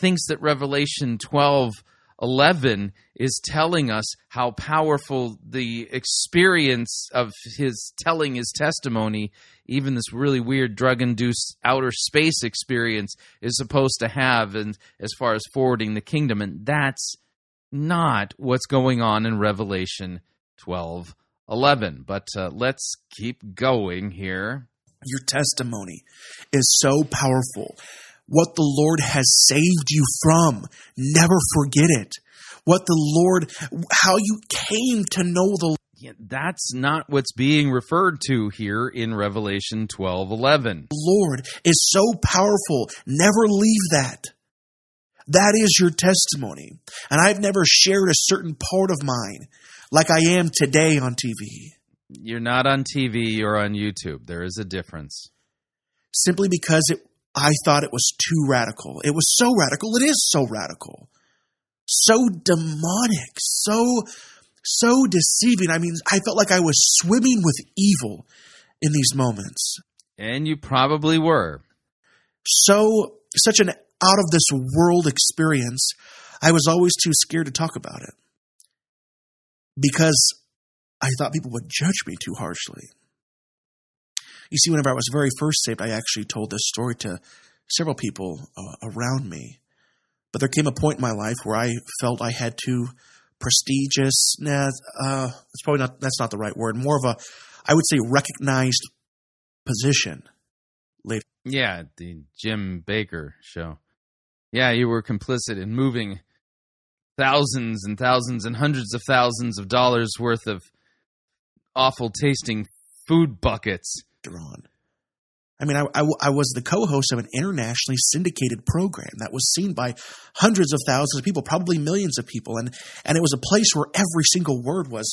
thinks that Revelation twelve eleven is telling us how powerful the experience of his telling his testimony, even this really weird drug-induced outer space experience, is supposed to have, and as far as forwarding the kingdom. And that's not what's going on in Revelation twelve eleven. But uh, let's keep going here. Your testimony is so powerful. What the Lord has saved you from, never forget it. What the Lord, how you came to know the Lord. Yeah, that's not what's being referred to here in Revelation twelve eleven. The Lord is so powerful, never leave that. That is your testimony. And I've never shared a certain part of mine like I am today on T V. You're not on T V, you're on YouTube. There is a difference. Simply because it, I thought it was too radical. It was so radical. It is so radical. So demonic. So, so deceiving. I mean, I felt like I was swimming with evil in these moments. And you probably were. So, such an out of this world experience, I was always too scared to talk about it because I thought people would judge me too harshly. You see, whenever I was very first saved, I actually told this story to several people uh, around me. But there came a point in my life where I felt I had to prestigious, nah, uh, that's probably not, that's not the right word, more of a, I would say, recognized position later. Yeah, the Jim Bakker Show. Yeah, you were complicit in moving thousands and thousands and hundreds of thousands of dollars worth of awful tasting food buckets. On. I mean, I, I, I was the co-host of an internationally syndicated program that was seen by hundreds of thousands of people, probably millions of people. And, and it was a place where every single word was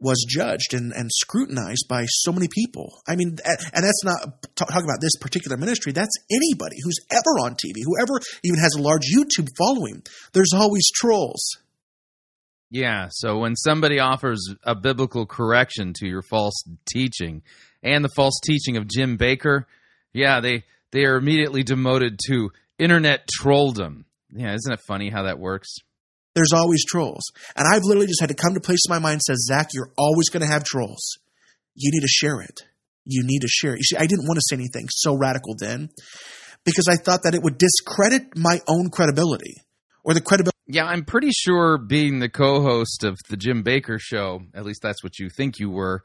was judged and, and scrutinized by so many people. I mean, and that's not talking about this particular ministry. That's anybody who's ever on T V, whoever even has a large YouTube following. There's always trolls. Yeah, so when somebody offers a biblical correction to your false teaching and the false teaching of Jim Bakker, yeah, they, they are immediately demoted to internet trolldom. Yeah, isn't it funny how that works? There's always trolls. And I've literally just had to come to place in my mind that says, Zach, you're always going to have trolls. You need to share it. You need to share it. You see, I didn't want to say anything so radical then because I thought that it would discredit my own credibility or the credibility. Yeah, I'm pretty sure being the co-host of the Jim Bakker Show, at least that's what you think you were,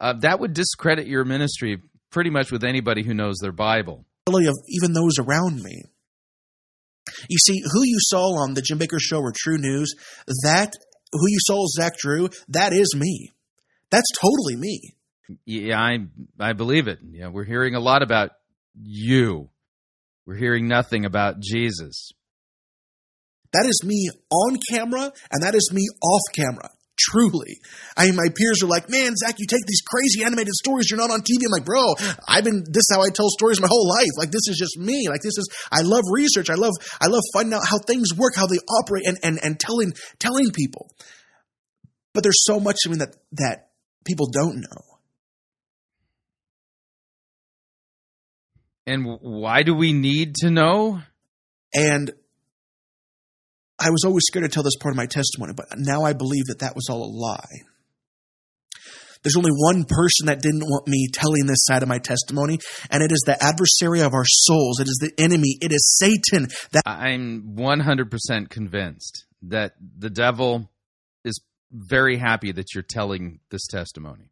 uh, that would discredit your ministry pretty much with anybody who knows their Bible. Of even those around me. You see, who you saw on the Jim Bakker Show or True News, that who you saw as Zach Drew, that is me. That's totally me. Yeah, I I believe it. Yeah, we're hearing a lot about you. We're hearing nothing about Jesus. That is me on camera, and that is me off camera. Truly. I mean, my peers are like, man, Zach, you take these crazy animated stories. You're not on T V. I'm like, bro, I've been, this is how I tell stories my whole life. Like, this is just me. Like, this is, I love research. I love, I love finding out how things work, how they operate and, and, and telling, telling people. But there's so much, I mean, that, that people don't know. And why do we need to know? And I was always scared to tell this part of my testimony, but now I believe that that was all a lie. There's only one person that didn't want me telling this side of my testimony, and it is the adversary of our souls. It is the enemy. It is Satan. That- I'm one hundred percent convinced that the devil is very happy that you're telling this testimony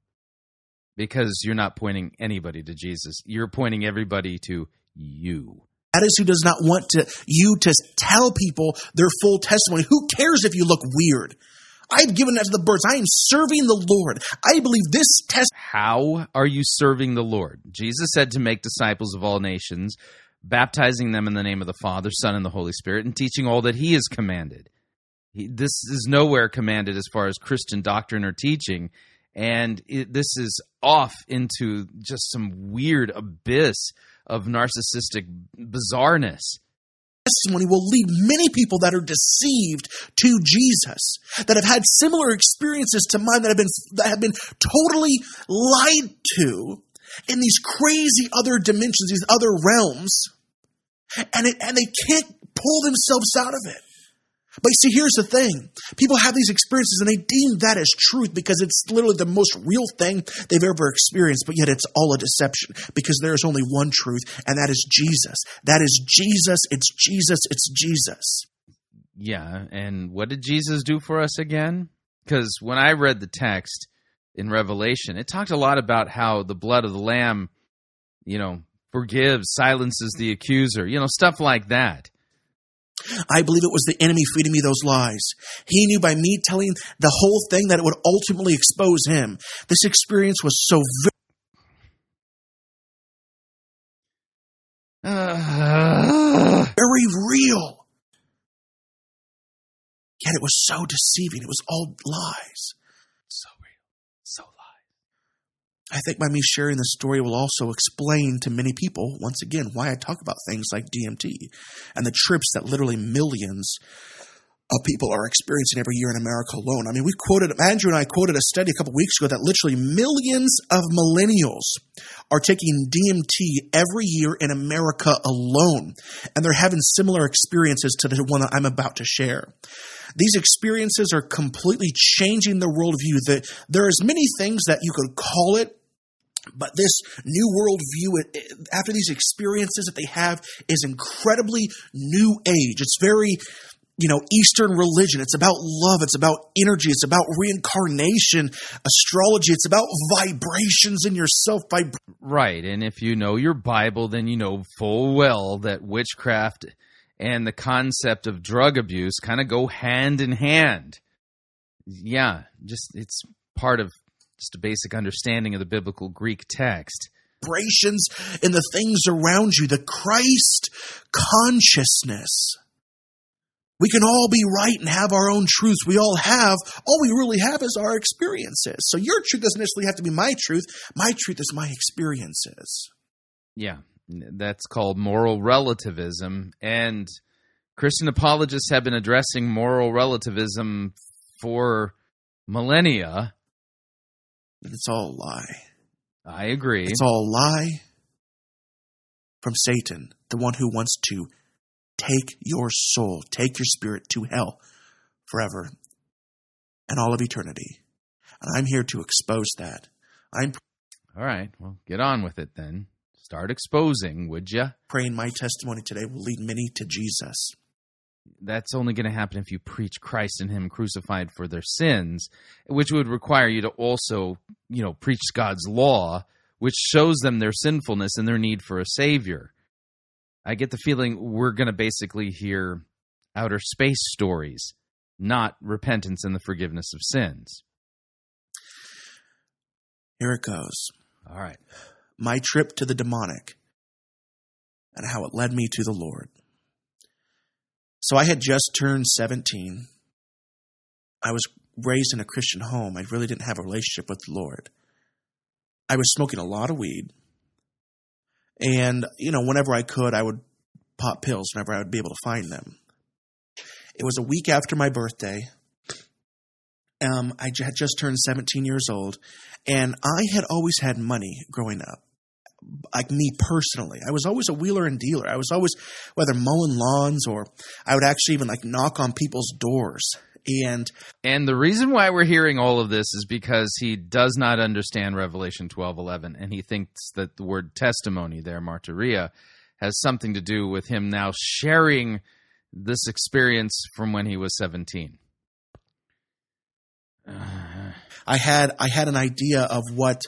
because you're not pointing anybody to Jesus. You're pointing everybody to you. That is who does not want to you to tell people their full testimony. Who cares if you look weird? I've given that to the birds. I am serving the Lord. I believe this test. How are you serving the Lord? Jesus said to make disciples of all nations, baptizing them in the name of the Father, Son, and the Holy Spirit, and teaching all that he has commanded. He, this is nowhere commanded as far as Christian doctrine or teaching. And it, this is off into just some weird abyss of narcissistic bizarreness. Testimony will lead many people that are deceived to Jesus, that have had similar experiences to mine, that have been that have been totally lied to in these crazy other dimensions, these other realms, and it, and they can't pull themselves out of it. But you see, here's the thing. People have these experiences and they deem that as truth because it's literally the most real thing they've ever experienced, but yet it's all a deception because there is only one truth, and that is Jesus. That is Jesus. It's Jesus. It's Jesus. Yeah, and what did Jesus do for us again? Because when I read the text in Revelation, it talked a lot about how the blood of the Lamb, you know, forgives, silences the accuser, you know, stuff like that. I believe it was the enemy feeding me those lies. He knew by me telling the whole thing that it would ultimately expose him. This experience was so very... Uh, very real. Yet it was so deceiving. It was all lies. So real. So lies. I think by me sharing this story will also explain to many people, once again, why I talk about things like D M T and the trips that literally millions of people are experiencing every year in America alone. I mean, we quoted, Andrew and I quoted a study a couple weeks ago that literally millions of millennials are taking D M T every year in America alone, and they're having similar experiences to the one that I'm about to share. These experiences are completely changing their worldview. That there is many things that you could call it, but this new worldview, after these experiences that they have, is incredibly new age. It's very, you know, Eastern religion. It's about love. It's about energy. It's about reincarnation, astrology. It's about vibrations in yourself. Vib- right. And if you know your Bible, then you know full well that witchcraft and the concept of drug abuse kind of go hand in hand. Yeah, just it's part of just a basic understanding of the biblical Greek text. Vibrations in the things around you, the Christ consciousness. We can all be right and have our own truths. We all have, all we really have is our experiences. So your truth doesn't necessarily have to be my truth. My truth is my experiences. Yeah, that's called moral relativism. And Christian apologists have been addressing moral relativism for millennia. It's all a lie. I agree. It's all a lie from Satan, the one who wants to take your soul, take your spirit to hell forever and all of eternity. And I'm here to expose that. I'm All right. Well, get on with it then. Start exposing, would you? Praying my testimony today will lead many to Jesus. That's only going to happen if you preach Christ and Him crucified for their sins, which would require you to also, you know, preach God's law, which shows them their sinfulness and their need for a Savior. I get the feeling we're going to basically hear outer space stories, not repentance and the forgiveness of sins. Here it goes. All right. My trip to the demonic and how it led me to the Lord. So I had just turned seventeen. I was raised in a Christian home. I really didn't have a relationship with the Lord. I was smoking a lot of weed. And, you know, whenever I could, I would pop pills whenever I would be able to find them. It was a week after my birthday. Um, I had just turned seventeen years old, and I had always had money growing up. Like me personally, I was always a wheeler and dealer. I was always whether mowing lawns or I would actually even like knock on people's doors. And and the reason why we're hearing all of this is because he does not understand Revelation twelve eleven, and he thinks that the word testimony there, martyria, has something to do with him now sharing this experience from when he was seventeen. Uh. I had I had an idea of what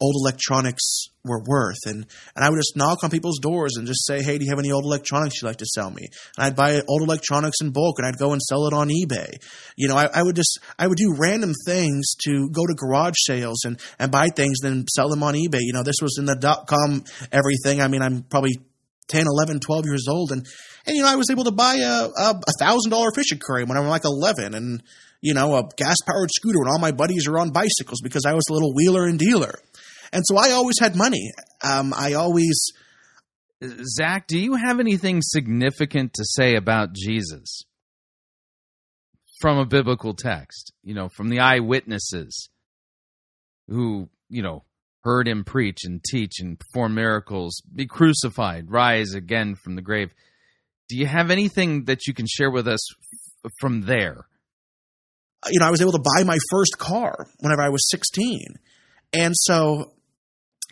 old electronics were worth. And, and I would just knock on people's doors and just say, hey, do you have any old electronics you'd like to sell me? And I'd buy old electronics in bulk and I'd go and sell it on eBay. You know, I, I would just, I would do random things to go to garage sales and, and buy things, then sell them on eBay. You know, this was in the dot-com everything. I mean, I'm probably ten, eleven, twelve years old. And, and you know, I was able to buy a, a, a one thousand dollars fish aquarium when I was like eleven and, you know, a gas-powered scooter when all my buddies are on bicycles because I was a little wheeler and dealer. And so I always had money. Um, I always – Zach, do you have anything significant to say about Jesus from a biblical text, you know, from the eyewitnesses who, you know, heard him preach and teach and perform miracles, be crucified, rise again from the grave? Do you have anything that you can share with us f- from there? You know, I was able to buy my first car whenever I was sixteen. And so –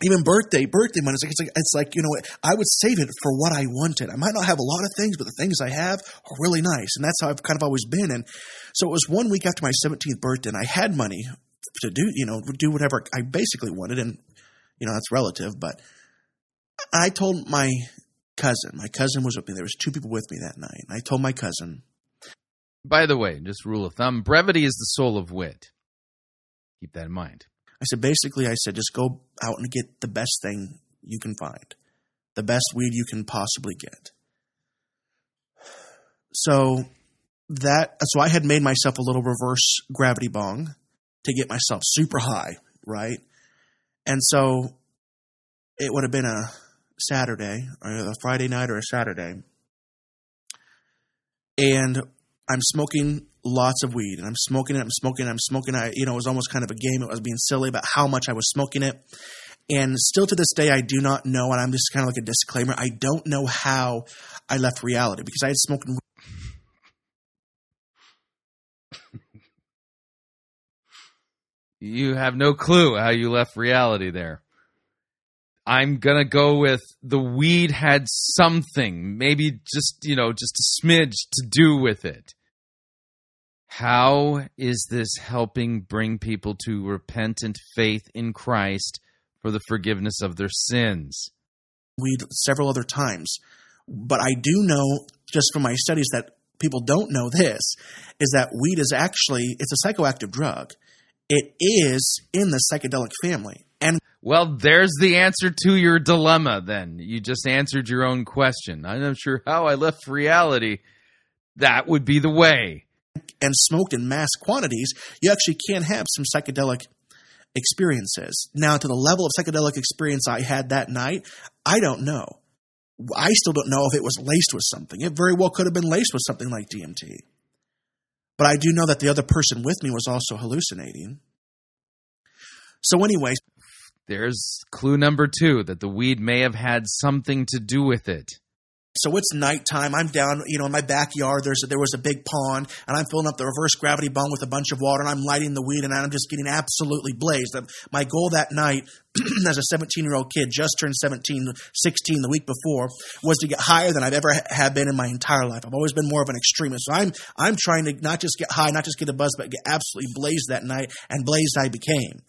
Even birthday, birthday money, it's like, it's like, it's like, you know, I would save it for what I wanted. I might not have a lot of things, but the things I have are really nice. And that's how I've kind of always been. And so it was one week after my seventeenth birthday and I had money to do, you know, do whatever I basically wanted. And, you know, that's relative, but I told my cousin, my cousin was with me. There was two people with me that night. And I told my cousin. By the way, just rule of thumb, brevity is the soul of wit. Keep that in mind. I said, basically, I said, just go out and get the best thing you can find, the best weed you can possibly get. So that, so I had made myself a little reverse gravity bong to get myself super high, right? And so it would have been a Saturday or a Friday night or a Saturday. And I'm smoking lots of weed, and I'm smoking it, I'm smoking it, I'm smoking it. I, you know, it was almost kind of a game. It was being silly about how much I was smoking it. And still to this day, I do not know, and I'm just kind of like a disclaimer, I don't know how I left reality because I had smoked – You have no clue how you left reality there. I'm going to go with the weed had something, maybe just, you know, just a smidge to do with it. How is this helping bring people to repentant faith in Christ for the forgiveness of their sins? Weed several other times, but I do know just from my studies that people don't know this, is that weed is actually, it's a psychoactive drug. It is in the psychedelic family. And well, there's the answer to your dilemma then. You just answered your own question. I'm not sure how I left reality. that would be the way. And smoked in mass quantities, you actually can have some psychedelic experiences. Now, to the level of psychedelic experience I had that night, I don't know. I still don't know if it was laced with something. It very well could have been laced with something like D M T. But I do know that the other person with me was also hallucinating. So anyways, there's clue number two, that the weed may have had something to do with it. So it's nighttime. I'm down, you know, in my backyard. There's there was a big pond, and I'm filling up the reverse gravity bong with a bunch of water, and I'm lighting the weed, and I'm just getting absolutely blazed. My goal that night, as a seventeen-year-old kid, just turned seventeen, sixteen the week before, was to get higher than I've ever ha- have been in my entire life. I've always been more of an extremist. So I'm I'm trying to not just get high, not just get a buzz, but get absolutely blazed that night, and blazed I became.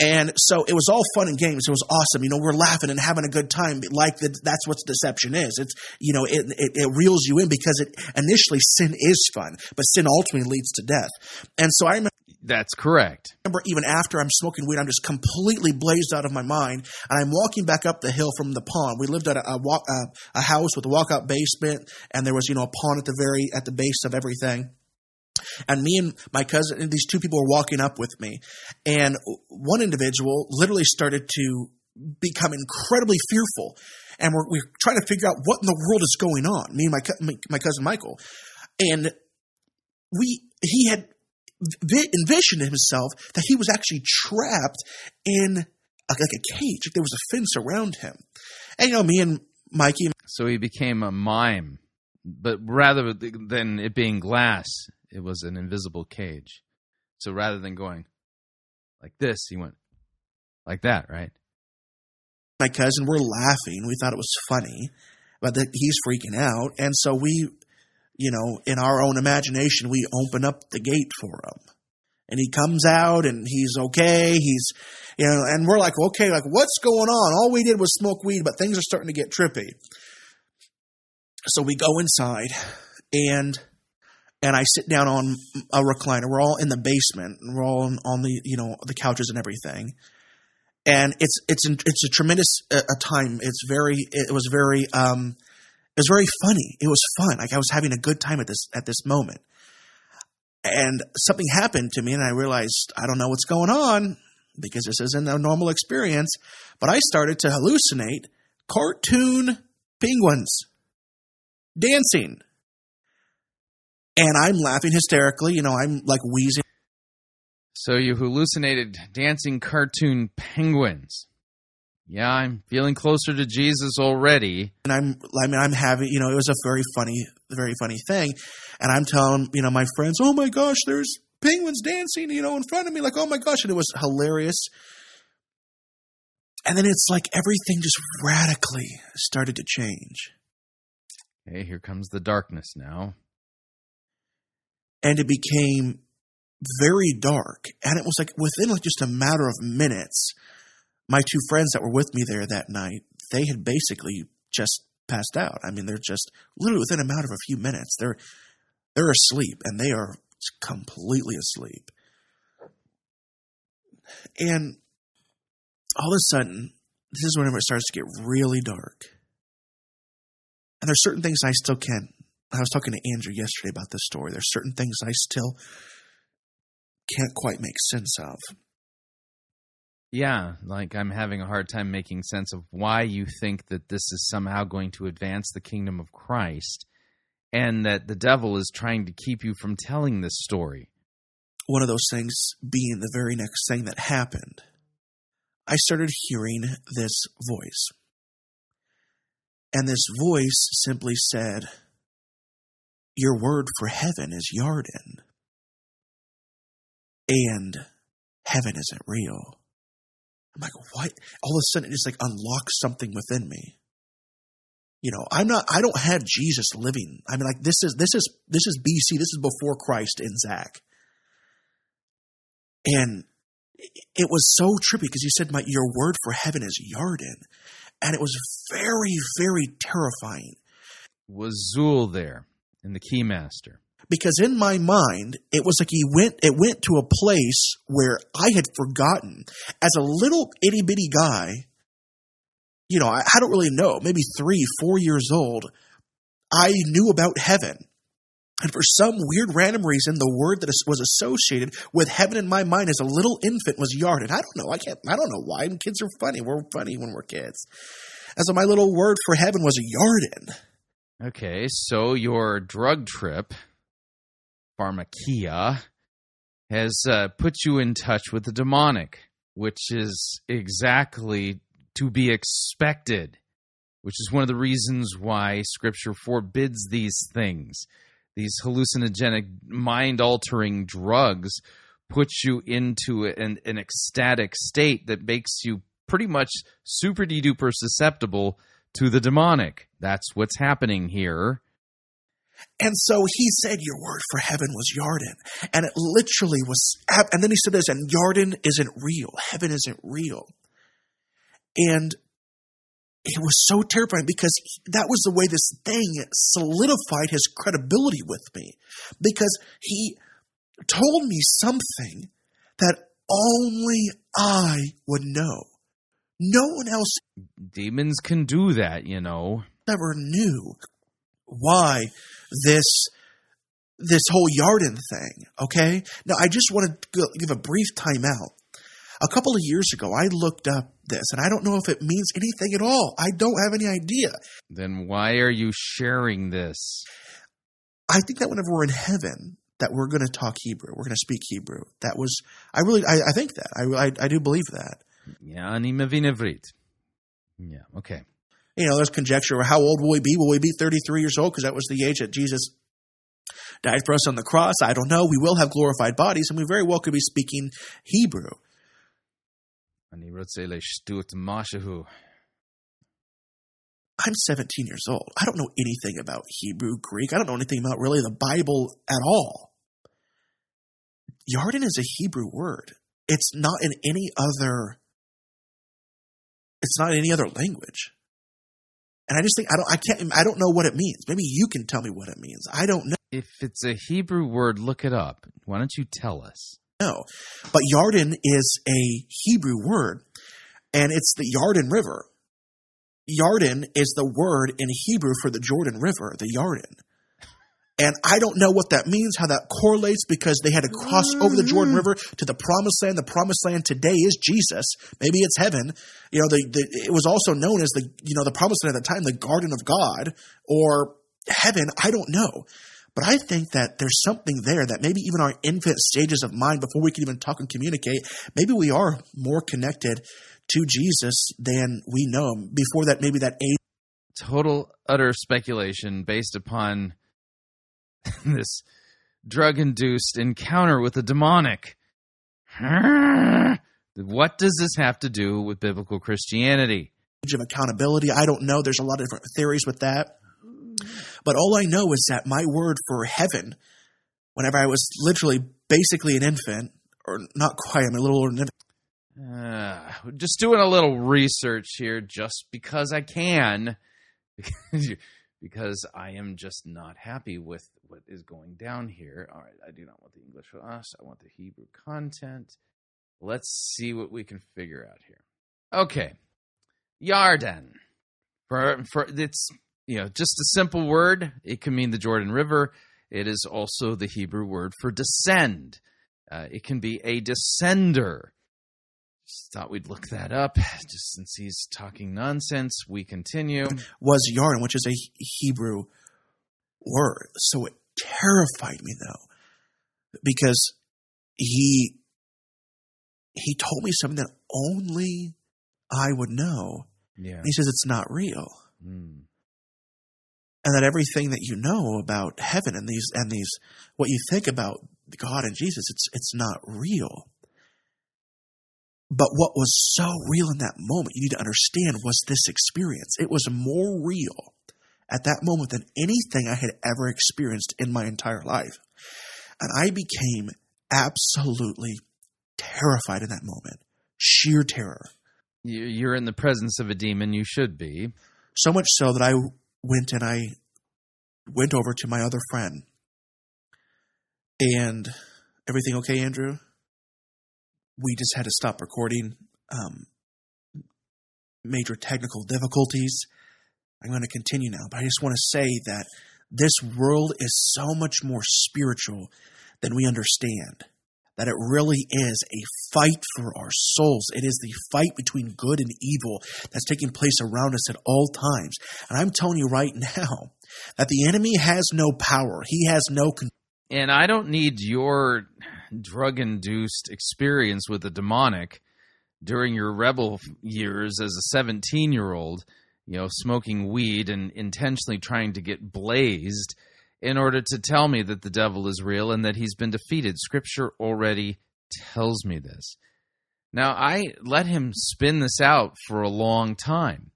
And so it was all fun and games. It was awesome. You know, we're laughing and having a good time. Like the, that's what deception is. It's, you know, it, it it reels you in because it initially sin is fun, but sin ultimately leads to death. And so I remember that's correct. I remember even after I'm smoking weed, I'm just completely blazed out of my mind, and I'm walking back up the hill from the pond. We lived at a a, walk, uh, a house with a walkout basement, and there was, you know, a pond at the very at the base of everything. And me and my cousin, and these two people were walking up with me, and one individual literally started to become incredibly fearful, and we're, we're trying to figure out what in the world is going on. Me and my my cousin Michael, and we he had envisioned himself that he was actually trapped in a, like a cage. Like there was a fence around him, and you know me and Mikey. So he became a mime, but rather than it being glass, it was an invisible cage. So rather than going like this, he went like that, right? My cousin, we're laughing. We thought it was funny, but that he's freaking out. And so we, you know, in our own imagination, we open up the gate for him. And he comes out and he's okay. He's, you know, and we're like, okay, like what's going on? All we did was smoke weed, but things are starting to get trippy. So we go inside and... And I sit down on a recliner. We're all in the basement. And we're all on, on the, you know, the couches and everything. And it's it's it's a tremendous uh, a time. It's very it was very um it was very funny. It was fun. Like I was having a good time at this at this moment. And something happened to me, and I realized I don't know what's going on because this isn't a normal experience. But I started to hallucinate cartoon penguins dancing. And I'm laughing hysterically. You know, I'm like wheezing. So you hallucinated dancing cartoon penguins. Yeah, I'm feeling closer to Jesus already. And I'm, I mean, I'm having, you know, it was a very funny, very funny thing. And I'm telling, you know, my friends, oh my gosh, there's penguins dancing, you know, in front of me. Like, oh my gosh. And it was hilarious. And then it's like everything just radically started to change. Hey, here comes the darkness now. And it became very dark. And it was like within like just a matter of minutes, my two friends that were with me there that night, they had basically just passed out. I mean, they're just literally within a matter of a few minutes. They're they're asleep, and they are completely asleep. And all of a sudden, this is whenever it starts to get really dark. And there's certain things I still can't. I was talking to Andrew yesterday about this story. There's certain things I still can't quite make sense of. Yeah, like I'm having a hard time making sense of why you think that this is somehow going to advance the kingdom of Christ and that the devil is trying to keep you from telling this story. One of those things being the very next thing that happened. I started hearing this voice. And this voice simply said, your word for heaven is Yarden, and heaven isn't real. I'm like, what? All of a sudden, it just like unlocks something within me. You know, I'm not. I don't have Jesus living. I mean, like this is this is this is B C. This is before Christ in Zach. And it was so trippy because you said, "My your word for heaven is Yarden," and it was very, very terrifying. Was Zool there? And the Keymaster. Because in my mind, it was like he went. It went to a place where I had forgotten. As a little itty-bitty guy, you know, I, I don't really know, maybe three, four years old, I knew about heaven. And for some weird random reason, the word that was associated with heaven in my mind as a little infant was Yarden. I don't know. I can't. I don't know why. And kids are funny. We're funny when we're kids. And so my little word for heaven was Yarden. Okay, so your drug trip, pharmakia, has uh, put you in touch with the demonic, which is exactly to be expected, which is one of the reasons why Scripture forbids these things. These hallucinogenic, mind-altering drugs put you into an, an ecstatic state that makes you pretty much super-de-duper susceptible to the demonic. That's what's happening here. And so he said, your word for heaven was Yarden. And it literally was – and then he said this, and Yarden isn't real. Heaven isn't real. And – it was so terrifying because that was the way this thing solidified his credibility with me, because he told me something that only I would know. No one else. Demons can do that, you know. Never knew why this this whole Yarden thing, okay? Now, I just want to give a brief time out. A couple of years ago, I looked up this, and I don't know if it means anything at all. I don't have any idea. Then why are you sharing this? I think that whenever we're in heaven, that we're going to talk Hebrew. We're going to speak Hebrew. That was – I really – I think that. I, I I do believe that. Yeah, ani mevin ivrit. Yeah, okay. You know, there's conjecture. How old will we be? Will we be thirty-three years old? Because that was the age that Jesus – died for us on the cross. I don't know. We will have glorified bodies, and we very well could be speaking Hebrew. I'm seventeen years old. I don't know anything about Hebrew, Greek. I don't know anything about really the Bible at all. Yarden is a Hebrew word. It's not in any other it's not in any other language. And I just think I don't I can't I don't know what it means. Maybe you can tell me what it means. I don't know. If it's a Hebrew word, look it up. Why don't you tell us? No, but Yarden is a Hebrew word, and it's the Yarden River. Yarden is the word in Hebrew for the Jordan River, the Yarden. And I don't know what that means, how that correlates, because they had to cross over the Jordan River to the Promised Land. The Promised Land today is Jesus. Maybe it's heaven. You know, the, the, it was also known as the you know the Promised Land at the time, the Garden of God or heaven. I don't know. But I think that there's something there that maybe even our infant stages of mind, before we can even talk and communicate, maybe we are more connected to Jesus than we know him. Before that, maybe that age. Total, utter speculation based upon this drug-induced encounter with the demonic. What does this have to do with biblical Christianity? Age of accountability, I don't know. There's a lot of different theories with that. But all I know is that my word for heaven, whenever I was literally basically an infant, or not quite, I'm a little older than an infant. Uh, just doing a little research here just because I can, because I am just not happy with what is going down here. All right, I do not want the English for us. I want the Hebrew content. Let's see what we can figure out here. Okay, Yarden. For, for, it's... You know, just a simple word. It can mean the Jordan River. It is also the Hebrew word for descend. Uh, it can be a descender. Just thought we'd look that up. Just since he's talking nonsense, we continue. Was Yarden, which is a Hebrew word. So it terrified me, though, because he he told me something that only I would know. Yeah. And he says it's not real. Mm. And that everything that you know about heaven and these and these what you think about God and Jesus, it's it's not real. But what was so real in that moment, you need to understand, was this experience. It was more real at that moment than anything I had ever experienced in my entire life. And I became absolutely terrified in that moment. Sheer terror. You're in the presence of a demon. You should be. So much so that I... went and I went over to my other friend. And everything okay, Andrew? We just had to stop recording. Um, major technical difficulties. I'm going to continue now, but I just want to say that This world is so much more spiritual than we understand, that it really is a fight for our souls. It is the fight between good and evil that's taking place around us at all times. And I'm telling you right now that the enemy has no power. He has no control. And I don't need your drug-induced experience with the demonic during your rebel years as a seventeen-year-old, you know, smoking weed and intentionally trying to get blazed in order to tell me that the devil is real and that he's been defeated. Scripture already tells me this. Now, I let him spin this out for a long time.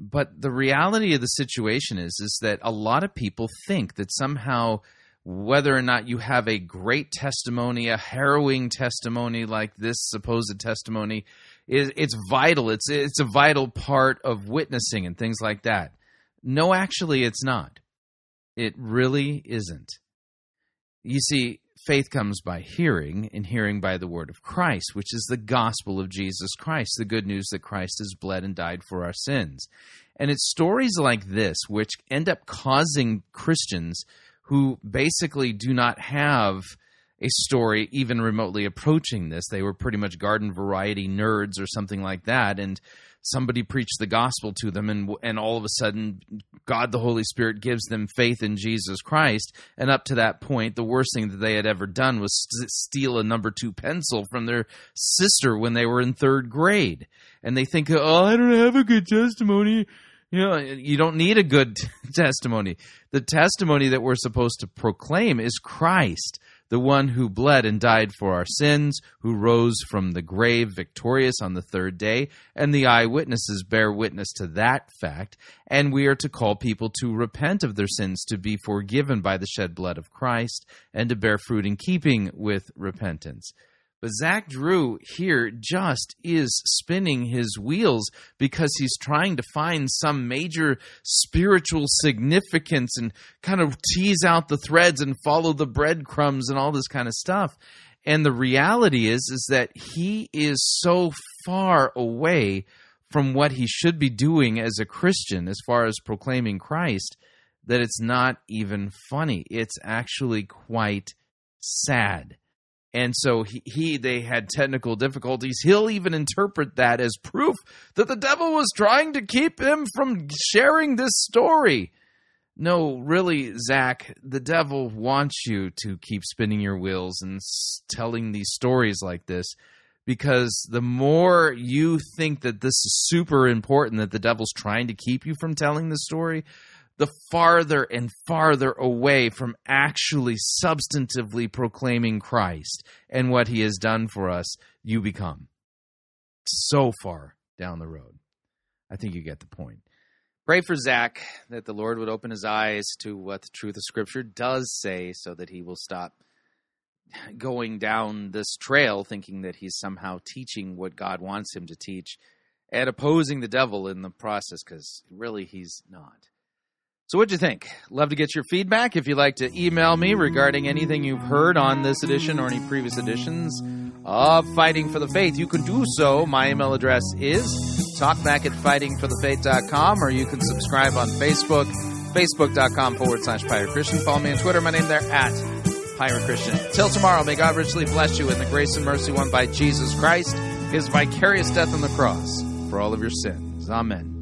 But the reality of the situation is, is that a lot of people think that somehow, whether or not you have a great testimony, a harrowing testimony like this supposed testimony, it's vital. It's, it's a vital part of witnessing and things like that. No, actually, it's not. It really isn't. You see, faith comes by hearing, and hearing by the word of Christ, which is the gospel of Jesus Christ, the good news that Christ has bled and died for our sins. And it's stories like this which end up causing Christians who basically do not have a story even remotely approaching this. They were pretty much garden variety nerds or something like that, and somebody preached the gospel to them, and and all of a sudden, God the Holy Spirit gives them faith in Jesus Christ, and up to that point, the worst thing that they had ever done was st- steal a number two pencil from their sister when they were in third grade. And they think, oh, I don't have a good testimony. You know, you don't need a good testimony. The testimony that we're supposed to proclaim is Christ, the one who bled and died for our sins, who rose from the grave victorious on the third day, and the eyewitnesses bear witness to that fact, and we are to call people to repent of their sins, to be forgiven by the shed blood of Christ, and to bear fruit in keeping with repentance. But Zach Drew here just is spinning his wheels because he's trying to find some major spiritual significance and kind of tease out the threads and follow the breadcrumbs and all this kind of stuff. And the reality is, is that he is so far away from what he should be doing as a Christian as far as proclaiming Christ that it's not even funny. It's actually quite sad. And so he, he, they had technical difficulties. He'll even interpret that as proof that the devil was trying to keep him from sharing this story. No, really, Zach, the devil wants you to keep spinning your wheels and telling these stories like this, because the more you think that this is super important, that the devil's trying to keep you from telling the story, the farther and farther away from actually substantively proclaiming Christ and what he has done for us, you become. So far down the road. I think you get the point. Pray for Zach that the Lord would open his eyes to what the truth of Scripture does say, so that he will stop going down this trail thinking that he's somehow teaching what God wants him to teach and opposing the devil in the process, because really he's not. So what'd you think? Love to get your feedback. If you'd like to email me regarding anything you've heard on this edition or any previous editions of Fighting for the Faith, you can do so. My email address is talkback at fighting for the faith dot com, or you can subscribe on Facebook, facebook.com forward slash Pirate Christian. Follow me on Twitter. My name there at Pirate Christian. Till tomorrow, may God richly bless you in the grace and mercy won by Jesus Christ, his vicarious death on the cross for all of your sins. Amen.